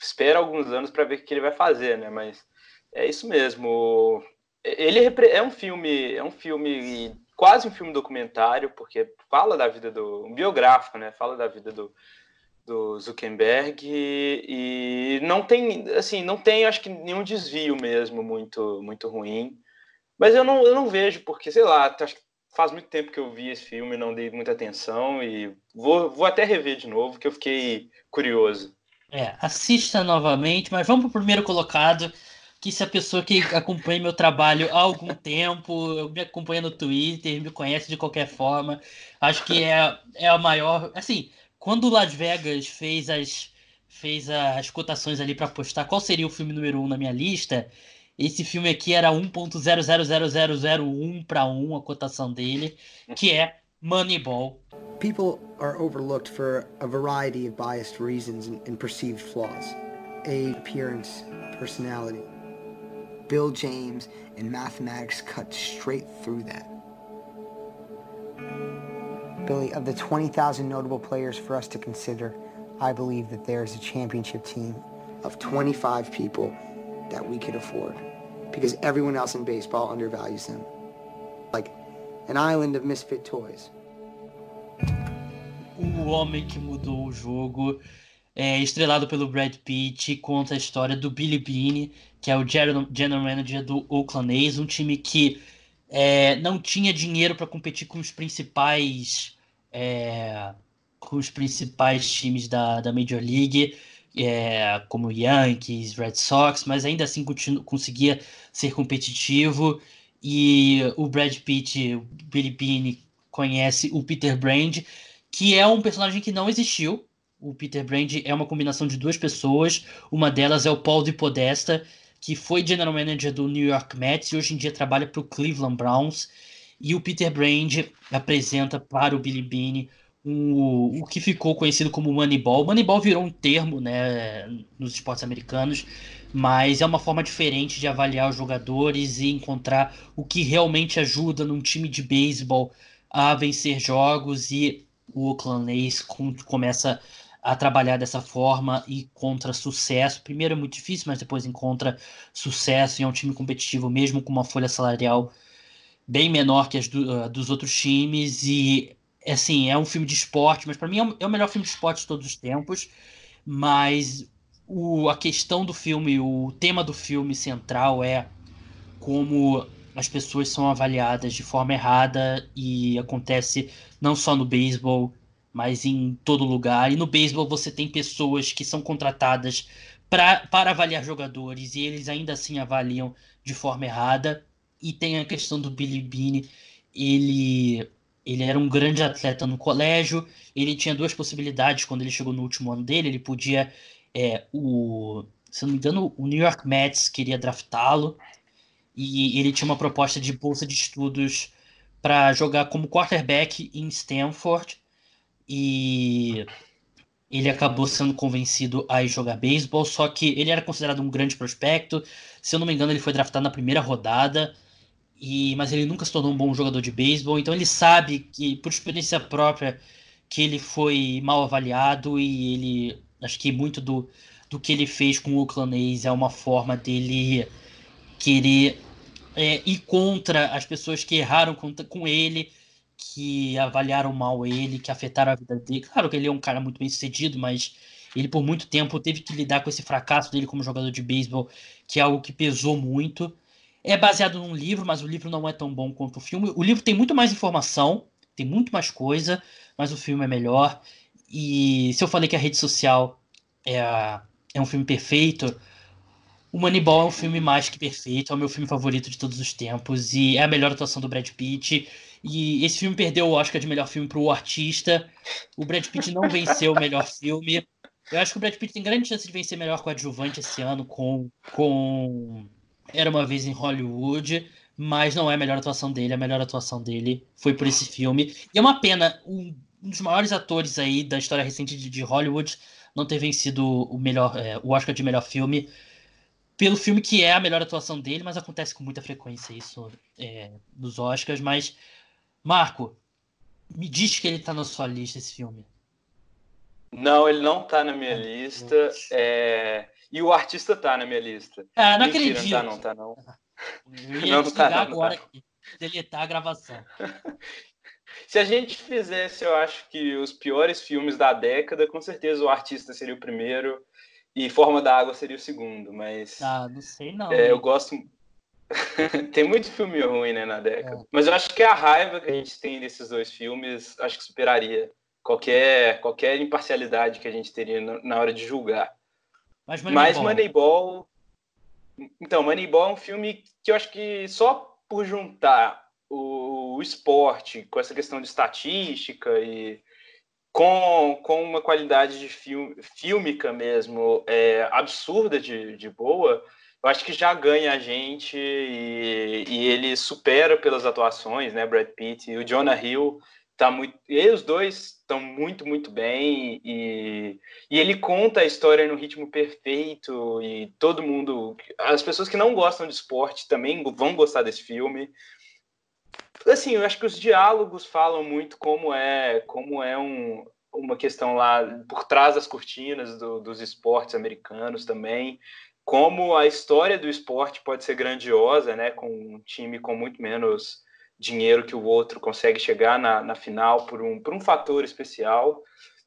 espera alguns anos para ver o que ele vai fazer, né? Mas é isso mesmo. Ele é um filme, é um filme quase um filme documentário, porque fala da vida do... Um biográfico, né? Fala da vida do... do Zuckerberg e, e não tem, assim, não tem, acho que nenhum desvio mesmo muito, muito ruim, mas eu não, eu não vejo, porque, sei lá, acho que faz muito tempo que eu vi esse filme, não dei muita atenção e vou, vou até rever de novo, que eu fiquei curioso. É, assista novamente, mas vamos pro primeiro colocado, que se a pessoa que acompanha meu trabalho há algum tempo, me acompanha no Twitter, me conhece de qualquer forma, acho que é, é a maior, assim... Quando o Las Vegas fez as, fez as cotações ali para postar qual seria o filme número um na minha lista, esse filme aqui era um ponto zero zero zero zero zero um para um, a cotação dele, que é Moneyball. People are overlooked for a variety of biased reasons and, and perceived flaws. Age, appearance, personality. Bill James and mathematics cut straight through that. Billy, of the twenty thousand notable players for us to consider, I believe that there is a championship team of twenty-five people that we could afford, because everyone else in baseball undervalues them. Like an island of misfit toys. O Homem que Mudou o Jogo, é, estrelado pelo Brad Pitt, conta a história do Billy Beane, que é o general manager do Oakland A's, um time que é, não tinha dinheiro para competir com os principais é, com os principais times da, da Major League, é, como Yankees, Red Sox, mas ainda assim continu- conseguia ser competitivo. E o Brad Pitt, o Billy Beane, conhece o Peter Brand, que é um personagem que não existiu. O Peter Brand é uma combinação de duas pessoas. Uma delas é o Paul DePodesta, que foi general manager do New York Mets e hoje em dia trabalha para o Cleveland Browns. E o Peter Brand apresenta para o Billy Beane um, o que ficou conhecido como Moneyball. Moneyball virou um termo, né, nos esportes americanos, mas é uma forma diferente de avaliar os jogadores e encontrar o que realmente ajuda num time de beisebol a vencer jogos. E o Oakland A's começa a trabalhar dessa forma e encontra sucesso. Primeiro é muito difícil, mas depois encontra sucesso, e é um time competitivo mesmo com uma folha salarial bem menor que as do, uh, dos outros times. E assim, é um filme de esporte, mas para mim é, um, é o melhor filme de esporte de todos os tempos. Mas o, a questão do filme, o tema do filme central é como as pessoas são avaliadas de forma errada, e acontece não só no beisebol, mas em todo lugar. E no beisebol você tem pessoas que são contratadas pra, para avaliar jogadores, e eles ainda assim avaliam de forma errada. E tem a questão do Billy Beane. Ele, ele era um grande atleta no colégio. Ele tinha duas possibilidades quando ele chegou no último ano dele. Ele podia... É, o, se não me engano, o New York Mets queria draftá-lo, e ele tinha uma proposta de bolsa de estudos para jogar como quarterback em Stanford, e ele acabou sendo convencido a ir jogar beisebol, só que ele era considerado um grande prospecto. Se eu não me engano, ele foi draftado na primeira rodada, e, mas ele nunca se tornou um bom jogador de beisebol. Então ele sabe, que por experiência própria, que ele foi mal avaliado, e ele, acho que muito do, do que ele fez com o Oakland A's é uma forma dele querer é, ir contra as pessoas que erraram contra, com ele, que avaliaram mal ele, que afetaram a vida dele. Claro que ele é um cara muito bem sucedido, mas ele por muito tempo teve que lidar com esse fracasso dele como jogador de beisebol, que é algo que pesou muito. É baseado num livro, mas o livro não é tão bom quanto o filme. O livro tem muito mais informação, tem muito mais coisa, mas o filme é melhor. E se eu falei que A Rede Social é, é um filme perfeito, o Moneyball é um filme mais que perfeito, é o meu filme favorito de todos os tempos, e é a melhor atuação do Brad Pitt. E esse filme perdeu o Oscar de melhor filme para O Artista. O Brad Pitt não venceu o melhor filme. Eu acho que o Brad Pitt tem grande chance de vencer melhor coadjuvante esse ano com, com Era Uma Vez em Hollywood, mas não é a melhor atuação dele. A melhor atuação dele foi por esse filme. E é uma pena, um dos maiores atores aí da história recente de, de Hollywood não ter vencido o, melhor, é, o Oscar de melhor filme, pelo filme que é a melhor atuação dele, mas acontece com muita frequência isso é, nos Oscars. Mas, Marco, me diz que ele tá na sua lista, esse filme. Não, ele não tá na minha não, lista. É... E O Artista tá na minha lista. Ah, não Mentira, acredito. Não tá, não. Tá, não. Eu ia não desligar tá, não, agora não. E deletar a gravação. Se a gente fizesse, eu acho que os piores filmes da década, com certeza O Artista seria o primeiro, e Forma da Água seria o segundo, mas... Ah, não sei não. É, eu gosto... Tem muito filme ruim, né, na década. É. Mas eu acho que a raiva que a gente tem desses dois filmes, acho que superaria qualquer, qualquer imparcialidade que a gente teria na hora de julgar. Mas Moneyball... Mas Moneyball... Então, Moneyball é um filme que eu acho que só por juntar o, o esporte com essa questão de estatística e... Com, com uma qualidade de film, fílmica mesmo é, absurda de, de boa, eu acho que já ganha a gente, e, e ele supera pelas atuações, né? Brad Pitt e o Jonah Hill tá muito, e aí os dois estão muito, muito bem, e, e ele conta a história no ritmo perfeito, e todo mundo, as pessoas que não gostam de esporte também vão gostar desse filme. Assim, eu acho que os diálogos falam muito como é, como é um, uma questão lá por trás das cortinas do, dos esportes americanos também, como a história do esporte pode ser grandiosa, né, com um time com muito menos dinheiro que o outro consegue chegar na, na final por um, por um fator especial.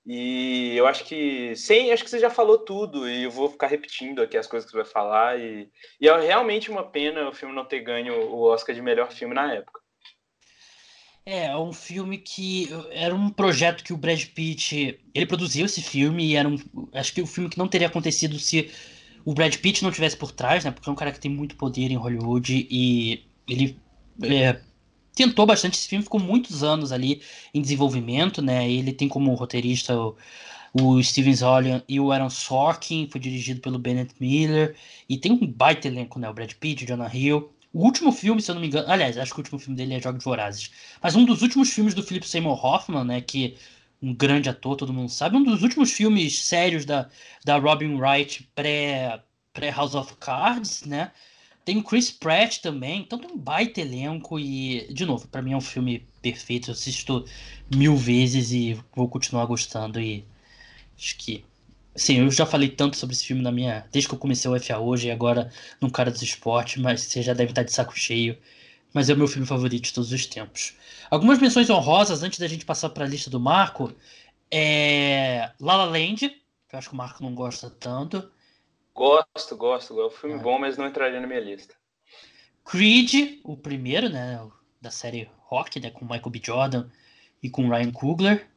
E eu acho que sim, acho que você já falou tudo, e eu vou ficar repetindo aqui as coisas que você vai falar, e, e é realmente uma pena o filme não ter ganho o Oscar de melhor filme na época. É, é um filme que era um projeto que o Brad Pitt, ele produziu esse filme, e era um, acho que o filme que não teria acontecido se o Brad Pitt não tivesse por trás, né, porque é um cara que tem muito poder em Hollywood, e ele é, tentou bastante esse filme, ficou muitos anos ali em desenvolvimento, né? Ele tem como roteirista o, o Steven Zollian e o Aaron Sorkin, foi dirigido pelo Bennett Miller, e tem um baita elenco, né? O Brad Pitt, o Jonah Hill. O último filme, se eu não me engano, aliás, acho que o último filme dele é Jogos Vorazes, mas um dos últimos filmes do Philip Seymour Hoffman, né? Que um grande ator, todo mundo sabe, um dos últimos filmes sérios da, da Robin Wright pré, pré House of Cards, né? Tem o Chris Pratt também, então tem um baita elenco e, de novo, pra mim é um filme perfeito, eu assisto mil vezes e vou continuar gostando, e acho que, assim, eu já falei tanto sobre esse filme na minha, desde que eu comecei o F A Hoje e agora no Cara dos Esportes, mas você já deve estar de saco cheio, mas é o meu filme favorito de todos os tempos. Algumas menções honrosas, antes da gente passar pra lista do Marco, é La La Land, que eu acho que o Marco não gosta tanto. Gosto, gosto, gosto. Filme é. bom, mas não entraria na minha lista. Creed, o primeiro, né? Da série Rock, né? Com Michael B. Jordan e com Ryan Coogler.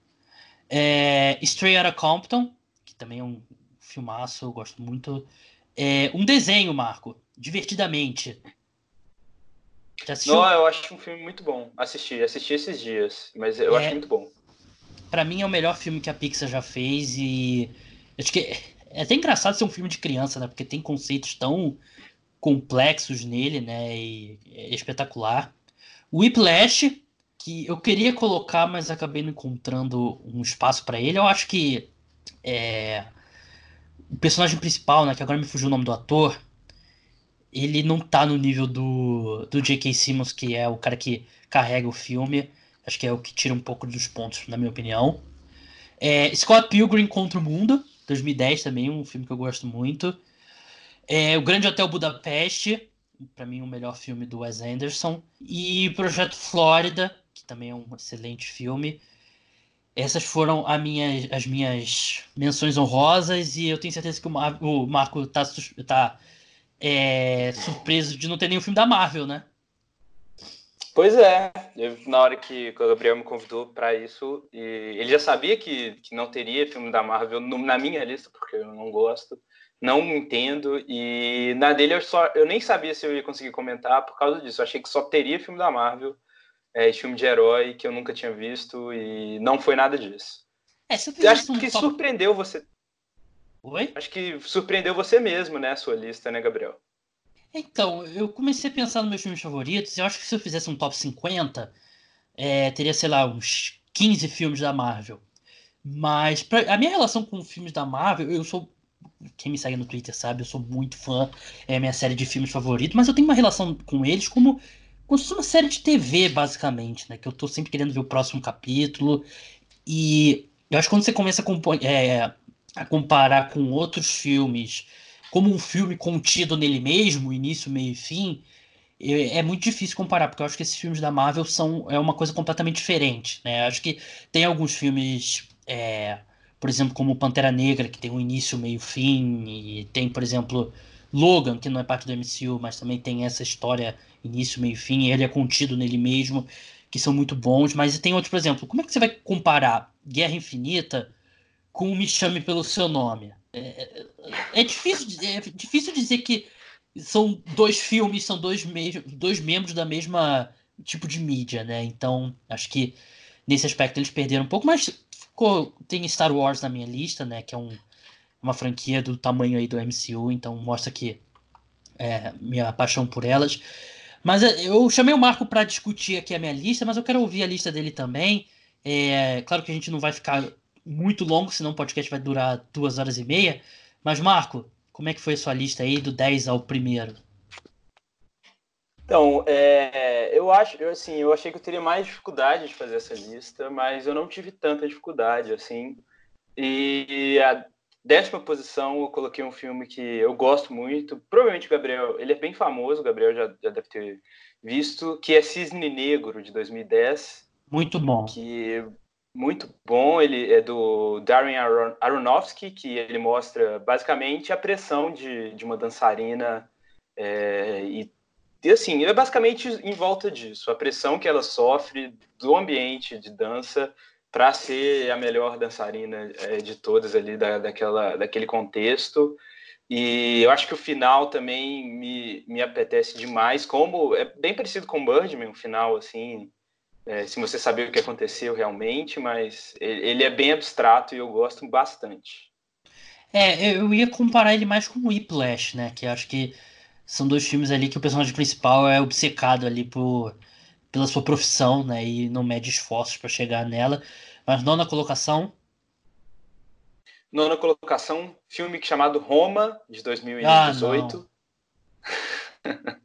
É, Straight Outta Compton, que também é um filmaço, eu gosto muito. É, um desenho, Marco, Divertidamente. Já assistiu? Não, eu acho um filme muito bom. Assisti, assisti esses dias, mas eu é, acho muito bom. Pra mim é o melhor filme que a Pixar já fez, e acho que é até engraçado ser um filme de criança, né? Porque tem conceitos tão complexos nele, né? E é espetacular. O Whiplash, que eu queria colocar, mas acabei não encontrando um espaço para ele. Eu acho que é, o personagem principal, né? Que agora me fugiu o nome do ator, ele não tá no nível do, do J K. Simmons, que é o cara que carrega o filme. Acho que é o que tira um pouco dos pontos, na minha opinião. É, Scott Pilgrim contra o Mundo, dois mil e dez também, um filme que eu gosto muito. É, o Grande Hotel Budapeste, para mim o melhor filme do Wes Anderson. E Projeto Flórida, que também é um excelente filme. Essas foram a minha, as minhas menções honrosas, e eu tenho certeza que o, Mar- o Marco tá, tá é, surpreso de não ter nenhum filme da Marvel, né? Pois é, eu, na hora que o Gabriel me convidou para isso, e ele já sabia que, que não teria filme da Marvel no, na minha lista, porque eu não gosto, não entendo, e na dele eu, só, eu nem sabia se eu ia conseguir comentar por causa disso. Eu achei que só teria filme da Marvel, é, filme de herói que eu nunca tinha visto, e não foi nada disso. É, eu acho um que top... surpreendeu você. Oi? Acho que surpreendeu você mesmo, né, a sua lista, né, Gabriel? Então, eu comecei a pensar nos meus filmes favoritos, e eu acho que se eu fizesse um top cinquenta, é, teria, sei lá, uns quinze filmes da Marvel. Mas pra, a minha relação com filmes da Marvel, eu sou... Quem me segue no Twitter sabe, eu sou muito fã, é a minha série de filmes favoritos, mas eu tenho uma relação com eles como, como se fosse uma série de T V, basicamente, né? Que eu tô sempre querendo ver o próximo capítulo, e eu acho que quando você começa a, compo- é, a comparar com outros filmes... como um filme contido nele mesmo, início, meio e fim, é muito difícil comparar, porque eu acho que esses filmes da Marvel são é uma coisa completamente diferente, né? Eu acho que tem alguns filmes, é, por exemplo, como Pantera Negra, que tem um início, meio e fim, e tem, por exemplo, Logan, que não é parte do M C U, mas também tem essa história início, meio e fim, e ele é contido nele mesmo, que são muito bons, mas tem outros, por exemplo, como é que você vai comparar Guerra Infinita com Me Chame Pelo Seu Nome? É, é, difícil, é difícil dizer que são dois filmes, são dois, me- dois membros da mesma tipo de mídia, né? Então, acho que nesse aspecto eles perderam um pouco, mas ficou, tem Star Wars na minha lista, né? Que é um, uma franquia do tamanho aí do M C U, então mostra que é, minha paixão por elas. Mas eu chamei o Marco para discutir aqui a minha lista, mas eu quero ouvir a lista dele também. É, claro que a gente não vai ficar muito longo, senão o podcast vai durar duas horas e meia. Mas, Marco, como é que foi a sua lista aí do dez ao primeiro? Então, é, eu acho, eu, assim, eu achei que eu teria mais dificuldade de fazer essa lista, mas eu não tive tanta dificuldade, assim. E a décima posição eu coloquei um filme que eu gosto muito, provavelmente o Gabriel, ele é bem famoso, o Gabriel já, já deve ter visto, que é Cisne Negro, de dois mil e dez. Muito bom. Que, muito bom, ele é do Darren Aron, Aronofsky, que ele mostra basicamente a pressão de, de uma dançarina é, e E assim, é basicamente em volta disso, a pressão que ela sofre do ambiente de dança para ser a melhor dançarina é, de todas ali da, daquela, daquele contexto. E eu acho que o final também me, me apetece demais, como é bem parecido com Birdman, o final assim, é, se você saber o que aconteceu realmente, mas ele, ele é bem abstrato e eu gosto bastante. É, eu ia comparar ele mais com o Whiplash, né, que eu acho que são dois filmes ali que o personagem principal é obcecado ali por, pela sua profissão, né? E não mede esforços para chegar nela. Mas nona colocação? Nona colocação, filme chamado Roma, de dois mil e dezoito. Ah,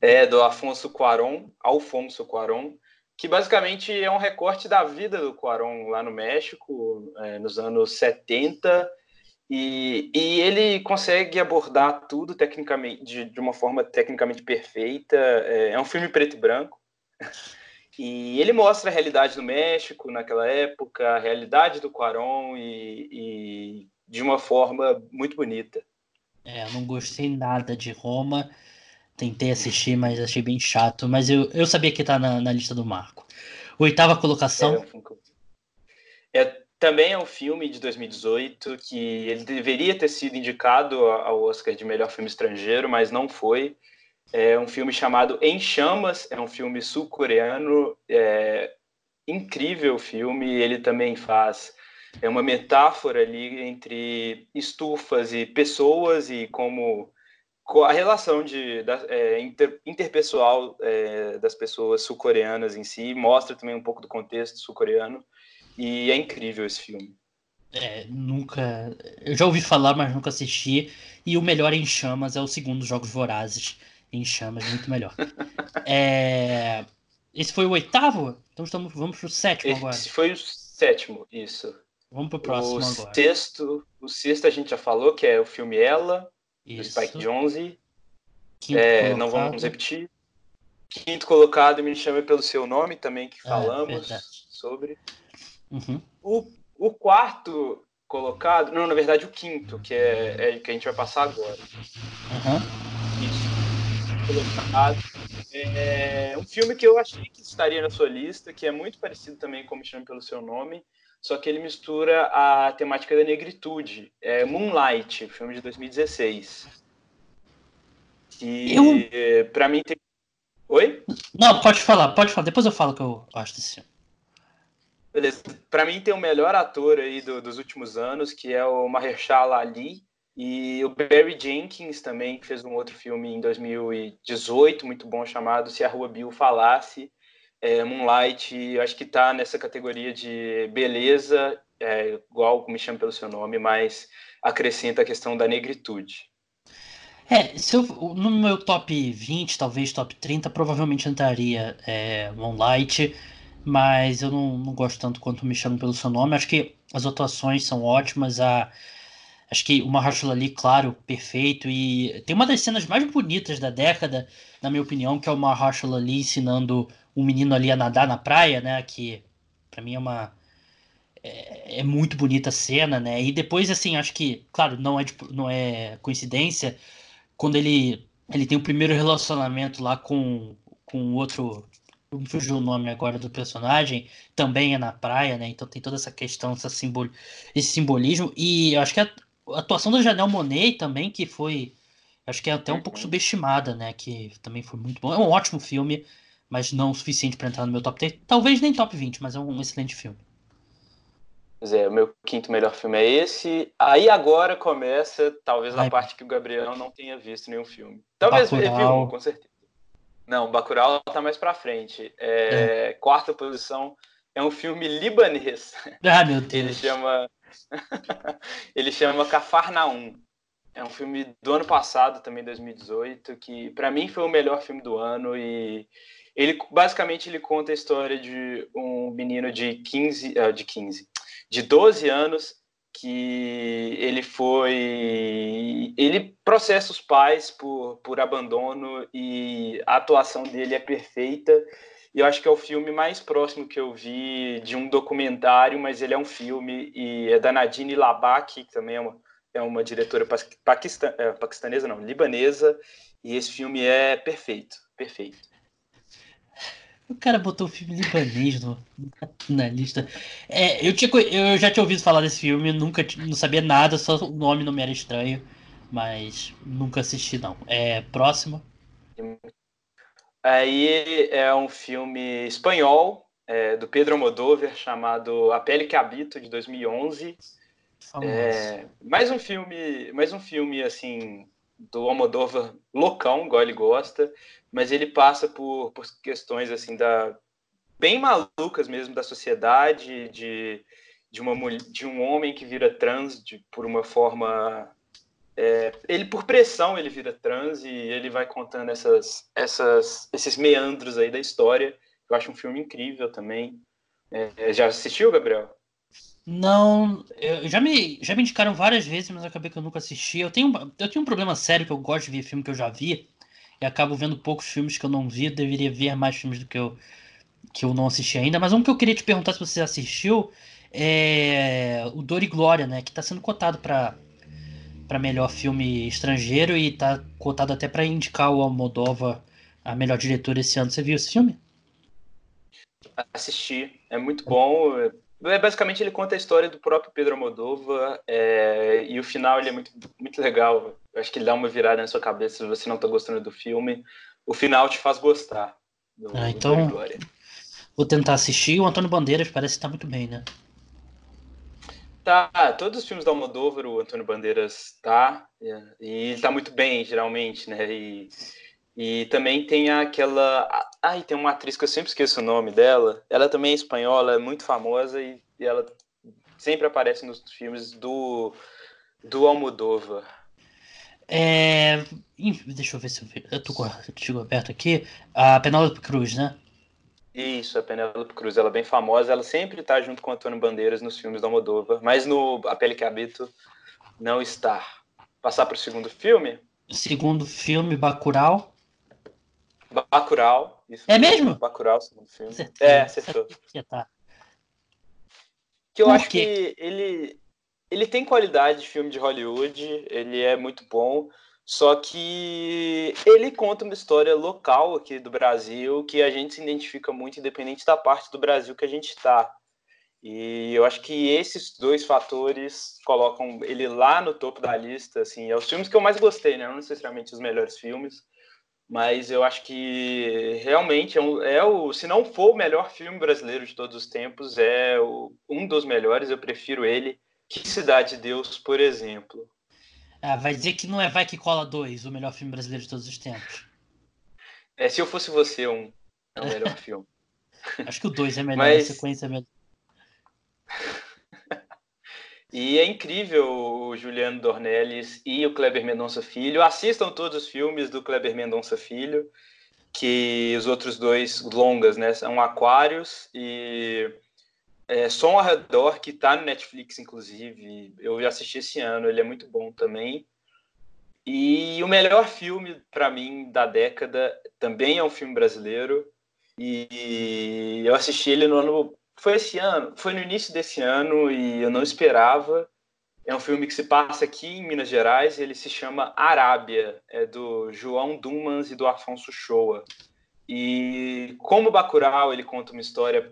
é, do Afonso Cuarón, Alfonso Cuarón, que basicamente é um recorte da vida do Cuarón lá no México, é, nos anos setenta. E, e ele consegue abordar tudo tecnicamente, de, de uma forma tecnicamente perfeita. É um filme preto e branco. E ele mostra a realidade do México naquela época, a realidade do Cuarón e, e de uma forma muito bonita. É, eu não gostei nada de Roma. Tentei assistir, mas achei bem chato. Mas eu, eu sabia que tá na, na lista do Marco. Oitava colocação. É, é Também é um filme de dois mil e dezoito que ele deveria ter sido indicado ao Oscar de melhor filme estrangeiro, mas não foi. É um filme chamado Em Chamas, é um filme sul-coreano, é incrível o filme. Ele também faz é uma metáfora ali entre estufas e pessoas e como a relação de, da, é, inter, interpessoal é, das pessoas sul-coreanas em si, mostra também um pouco do contexto sul-coreano. E é incrível esse filme. É, nunca... Eu já ouvi falar, mas nunca assisti. E o melhor Em Chamas é o segundo Jogos Vorazes. Em Chamas, muito melhor. é... Esse foi o oitavo? Então estamos... vamos pro sétimo esse agora. Esse foi o sétimo, isso. Vamos pro próximo o agora. Sexto, o sexto a gente já falou, que é o filme Ela, isso. Do Spike Jonze. É, não vamos repetir. Quinto colocado, Me Chame Pelo Seu Nome, também que falamos é, sobre... Uhum. O, o quarto colocado, não, na verdade o quinto, que é, é que a gente vai passar agora. Uhum. Isso. Colocado. É, é um filme que eu achei que estaria na sua lista, que é muito parecido também com Me Chame Pelo Seu Nome, só que ele mistura a temática da negritude. É Moonlight, o filme de dois mil e dezesseis. E eu... pra mim tem... Oi? Não, pode falar, pode falar. Depois eu falo que eu acho desse filme. Beleza. Pra mim tem o melhor ator aí do, dos últimos anos, que é o Mahershala Ali, e o Barry Jenkins também, que fez um outro filme em dois mil e dezoito, muito bom, chamado Se a Rua Bill Falasse. é, Moonlight, acho que tá nessa categoria de beleza, é, igual Me Chame Pelo Seu Nome, mas acrescenta a questão da negritude. É, se eu, no meu top vinte, talvez top trinta, provavelmente entraria é, Moonlight. Mas eu não, não gosto tanto quanto Me Chamo Pelo Seu Nome. Acho que as atuações são ótimas. A... Acho que o Mahershala Ali, claro, perfeito. E tem uma das cenas mais bonitas da década, na minha opinião, que é o Mahershala Ali ensinando um menino ali a nadar na praia, né? Que pra mim é uma... É, é muito bonita a cena, né? E depois, assim, acho que, claro, não é, de, não é coincidência, quando ele, ele tem o primeiro relacionamento lá com o outro... Não fugiu o nome agora do personagem, também é na praia, né? Então tem toda essa questão, essa simbol... esse simbolismo. E eu acho que a atuação da Janelle Monáe também, que foi, acho que é até um pouco subestimada, né? Que também foi muito bom. É um ótimo filme, mas não o suficiente para entrar no meu top dez. Talvez nem top vinte, mas é um excelente filme. Pois é, o meu quinto melhor filme é esse. Aí agora começa, talvez, a Ai, parte que o Gabriel não tenha visto nenhum filme. Talvez ele viu um, com certeza. Não, Bacurau tá mais pra frente. É, é. Quarta posição, é um filme libanês. Ah, meu Deus. Ele chama... Ele chama Cafarnaum. É um filme do ano passado, também dois mil e dezoito, que pra mim foi o melhor filme do ano. E ele basicamente ele conta a história de um menino de quinze, de quinze, de doze anos, que ele foi... Ele processa os pais por, por abandono, e a atuação dele é perfeita. E eu acho que é o filme mais próximo que eu vi de um documentário, mas ele é um filme, e é da Nadine Labaki, que também é uma, é uma diretora paquistan, é, paquistanesa, não, libanesa, e esse filme é perfeito, perfeito. O cara botou o filme libanês no, na lista. É, eu, tinha, eu já tinha ouvido falar desse filme, nunca não sabia nada, só o nome não me era estranho, mas nunca assisti, não. É, próximo. Aí é um filme espanhol, é, do Pedro Almodóvar, chamado A Pele que Habito, de dois mil e onze. É, mais um filme, mais um filme assim, do Almodóvar loucão, igual ele gosta, mas ele passa por, por questões assim da, bem malucas mesmo da sociedade, de, de, uma, de um homem que vira trans de, por uma forma... É, ele, por pressão, ele vira trans, e ele vai contando essas, essas, esses meandros aí da história. Eu acho um filme incrível também. É, já assistiu, Gabriel? Não, eu, já, me, já me indicaram várias vezes, mas acabei que eu nunca assisti. Eu tenho, eu tenho um problema sério, que eu gosto de ver filme que eu já vi, e acabo vendo poucos filmes que eu não vi. Eu deveria ver mais filmes do que eu, que eu não assisti ainda. Mas um que eu queria te perguntar se você assistiu é o Dor e Glória, né? Que tá sendo cotado pra... para melhor filme estrangeiro, e tá cotado até para indicar o Almodóvar a melhor diretora esse ano. Você viu esse filme? Assisti, é muito bom. É, basicamente ele conta a história do próprio Pedro Almodóvar, é, e o final ele é muito, muito legal. Eu acho que ele dá uma virada na sua cabeça, se você não tá gostando do filme, o final te faz gostar. Do, ah, então vou tentar assistir. O Antônio Bandeiras parece que tá muito bem, né? Tá, todos os filmes da Almodóvar, o Antônio Bandeiras tá, e ele tá muito bem, geralmente, né, e, e também tem aquela, ai, tem uma atriz que eu sempre esqueço o nome dela, ela também é espanhola, é muito famosa, e, e ela sempre aparece nos filmes do, do Almodóvar. É, deixa eu ver se eu, eu tô com o artigo aberto aqui, a Penélope Cruz, né? Isso, a Penélope Cruz, ela é bem famosa, ela sempre está junto com o Antônio Bandeiras nos filmes da Almodóvar, mas no A Pele que Habito não está. Passar para o segundo filme? Segundo filme, Bacurau. Bacurau. Isso, é mesmo? Bacurau, segundo filme. Certeza. É, acertou. Tá. Que eu Por acho quê? que ele, ele tem qualidade de filme de Hollywood, ele é muito bom. Só que ele conta uma história local aqui do Brasil que a gente se identifica muito, independente da parte do Brasil que a gente está. E eu acho que esses dois fatores colocam ele lá no topo da lista. Assim, é os filmes que eu mais gostei, né? Não necessariamente os melhores filmes, mas eu acho que realmente é, um, é o, se não for o melhor filme brasileiro de todos os tempos, é o, um dos melhores. Eu prefiro ele que Cidade de Deus, por exemplo. Ah, vai dizer que não é Vai Que Cola dois, o melhor filme brasileiro de todos os tempos. É, Se Eu Fosse Você, um, é o melhor filme. Acho que o dois é melhor, mas... a sequência é melhor. E é incrível o Juliano Dornelles e o Kleber Mendonça Filho. Assistam todos os filmes do Kleber Mendonça Filho, que os outros dois longas, né, são Aquários e... É, Som ao Redor, que tá no Netflix, inclusive. Eu já assisti esse ano, ele é muito bom também. E o melhor filme, para mim, da década, também é um filme brasileiro. E eu assisti ele no ano... Foi esse ano? Foi no início desse ano, e eu não esperava. É um filme que se passa aqui em Minas Gerais, ele se chama Arábia. É do João Dumas e do Afonso Shoa. E como Bacurau, ele conta uma história...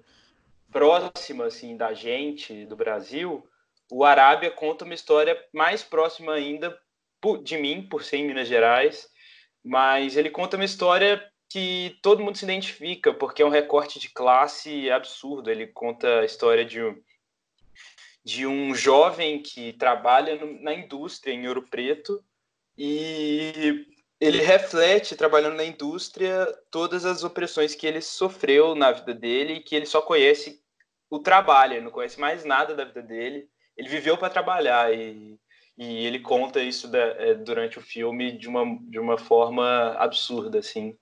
próxima, assim, da gente, do Brasil, o Arábia conta uma história mais próxima ainda de mim, por ser em Minas Gerais, mas ele conta uma história que todo mundo se identifica, porque é um recorte de classe absurdo. Ele conta a história de um, de um jovem que trabalha na indústria, em Ouro Preto, e... ele reflete, trabalhando na indústria, todas as opressões que ele sofreu na vida dele e que ele só conhece o trabalho, ele não conhece mais nada da vida dele, ele viveu para trabalhar, e, e ele conta isso da, é, durante o filme de uma, de uma forma absurda, assim.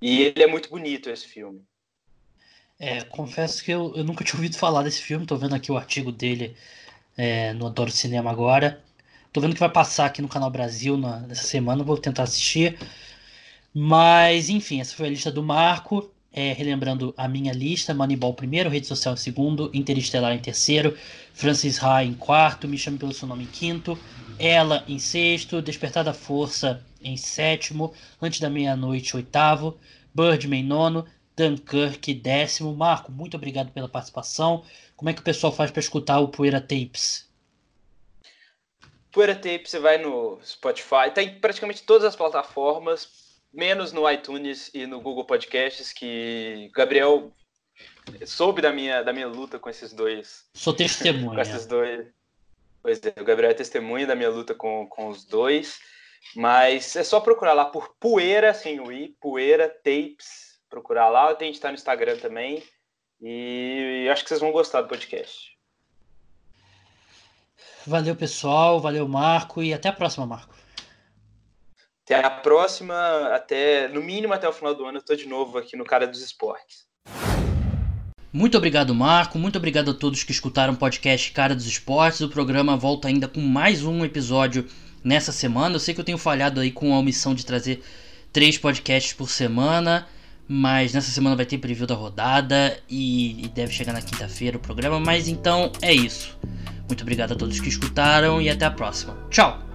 E ele é muito bonito, esse filme. É, confesso que eu, eu nunca tinha ouvido falar desse filme, tô vendo aqui o artigo dele é, no Adoro Cinema agora. Tô vendo que vai passar aqui no Canal Brasil na, nessa semana, vou tentar assistir. Mas, enfim, essa foi a lista do Marco. É, relembrando a minha lista: Moneyball primeiro, Rede Social em segundo, Interestelar em terceiro, Francis Ha em quarto, Me Chame Pelo Seu Nome em quinto, Ela em sexto, Despertar da Força em sétimo, Antes da Meia-Noite oitavo, Birdman em nono, Dunkirk décimo. Marco, muito obrigado pela participação. Como é que o pessoal faz para escutar o Poeira Tapes? Poeira Tapes, você vai no Spotify, tá em praticamente todas as plataformas, menos no iTunes e no Google Podcasts, que Gabriel soube da minha, da minha luta com esses dois. Sou testemunha. Com esses dois. Pois é, o Gabriel é testemunha da minha luta com, com os dois. Mas é só procurar lá por Poeira, sem o I, Poeira Tapes. Procurar lá, a gente tá no Instagram também. E, e acho que vocês vão gostar do podcast. Valeu, pessoal. Valeu, Marco. E até a próxima, Marco. Até a próxima, até, no mínimo até o final do ano, eu estou de novo aqui no Cara dos Esportes. Muito obrigado, Marco. Muito obrigado a todos que escutaram o podcast Cara dos Esportes. O programa volta ainda com mais um episódio nessa semana. Eu sei que eu tenho falhado aí com a omissão de trazer três podcasts por semana, mas nessa semana vai ter preview da rodada e, e deve chegar na quinta-feira o programa. Mas então é isso. Muito obrigado a todos que escutaram e até a próxima. Tchau!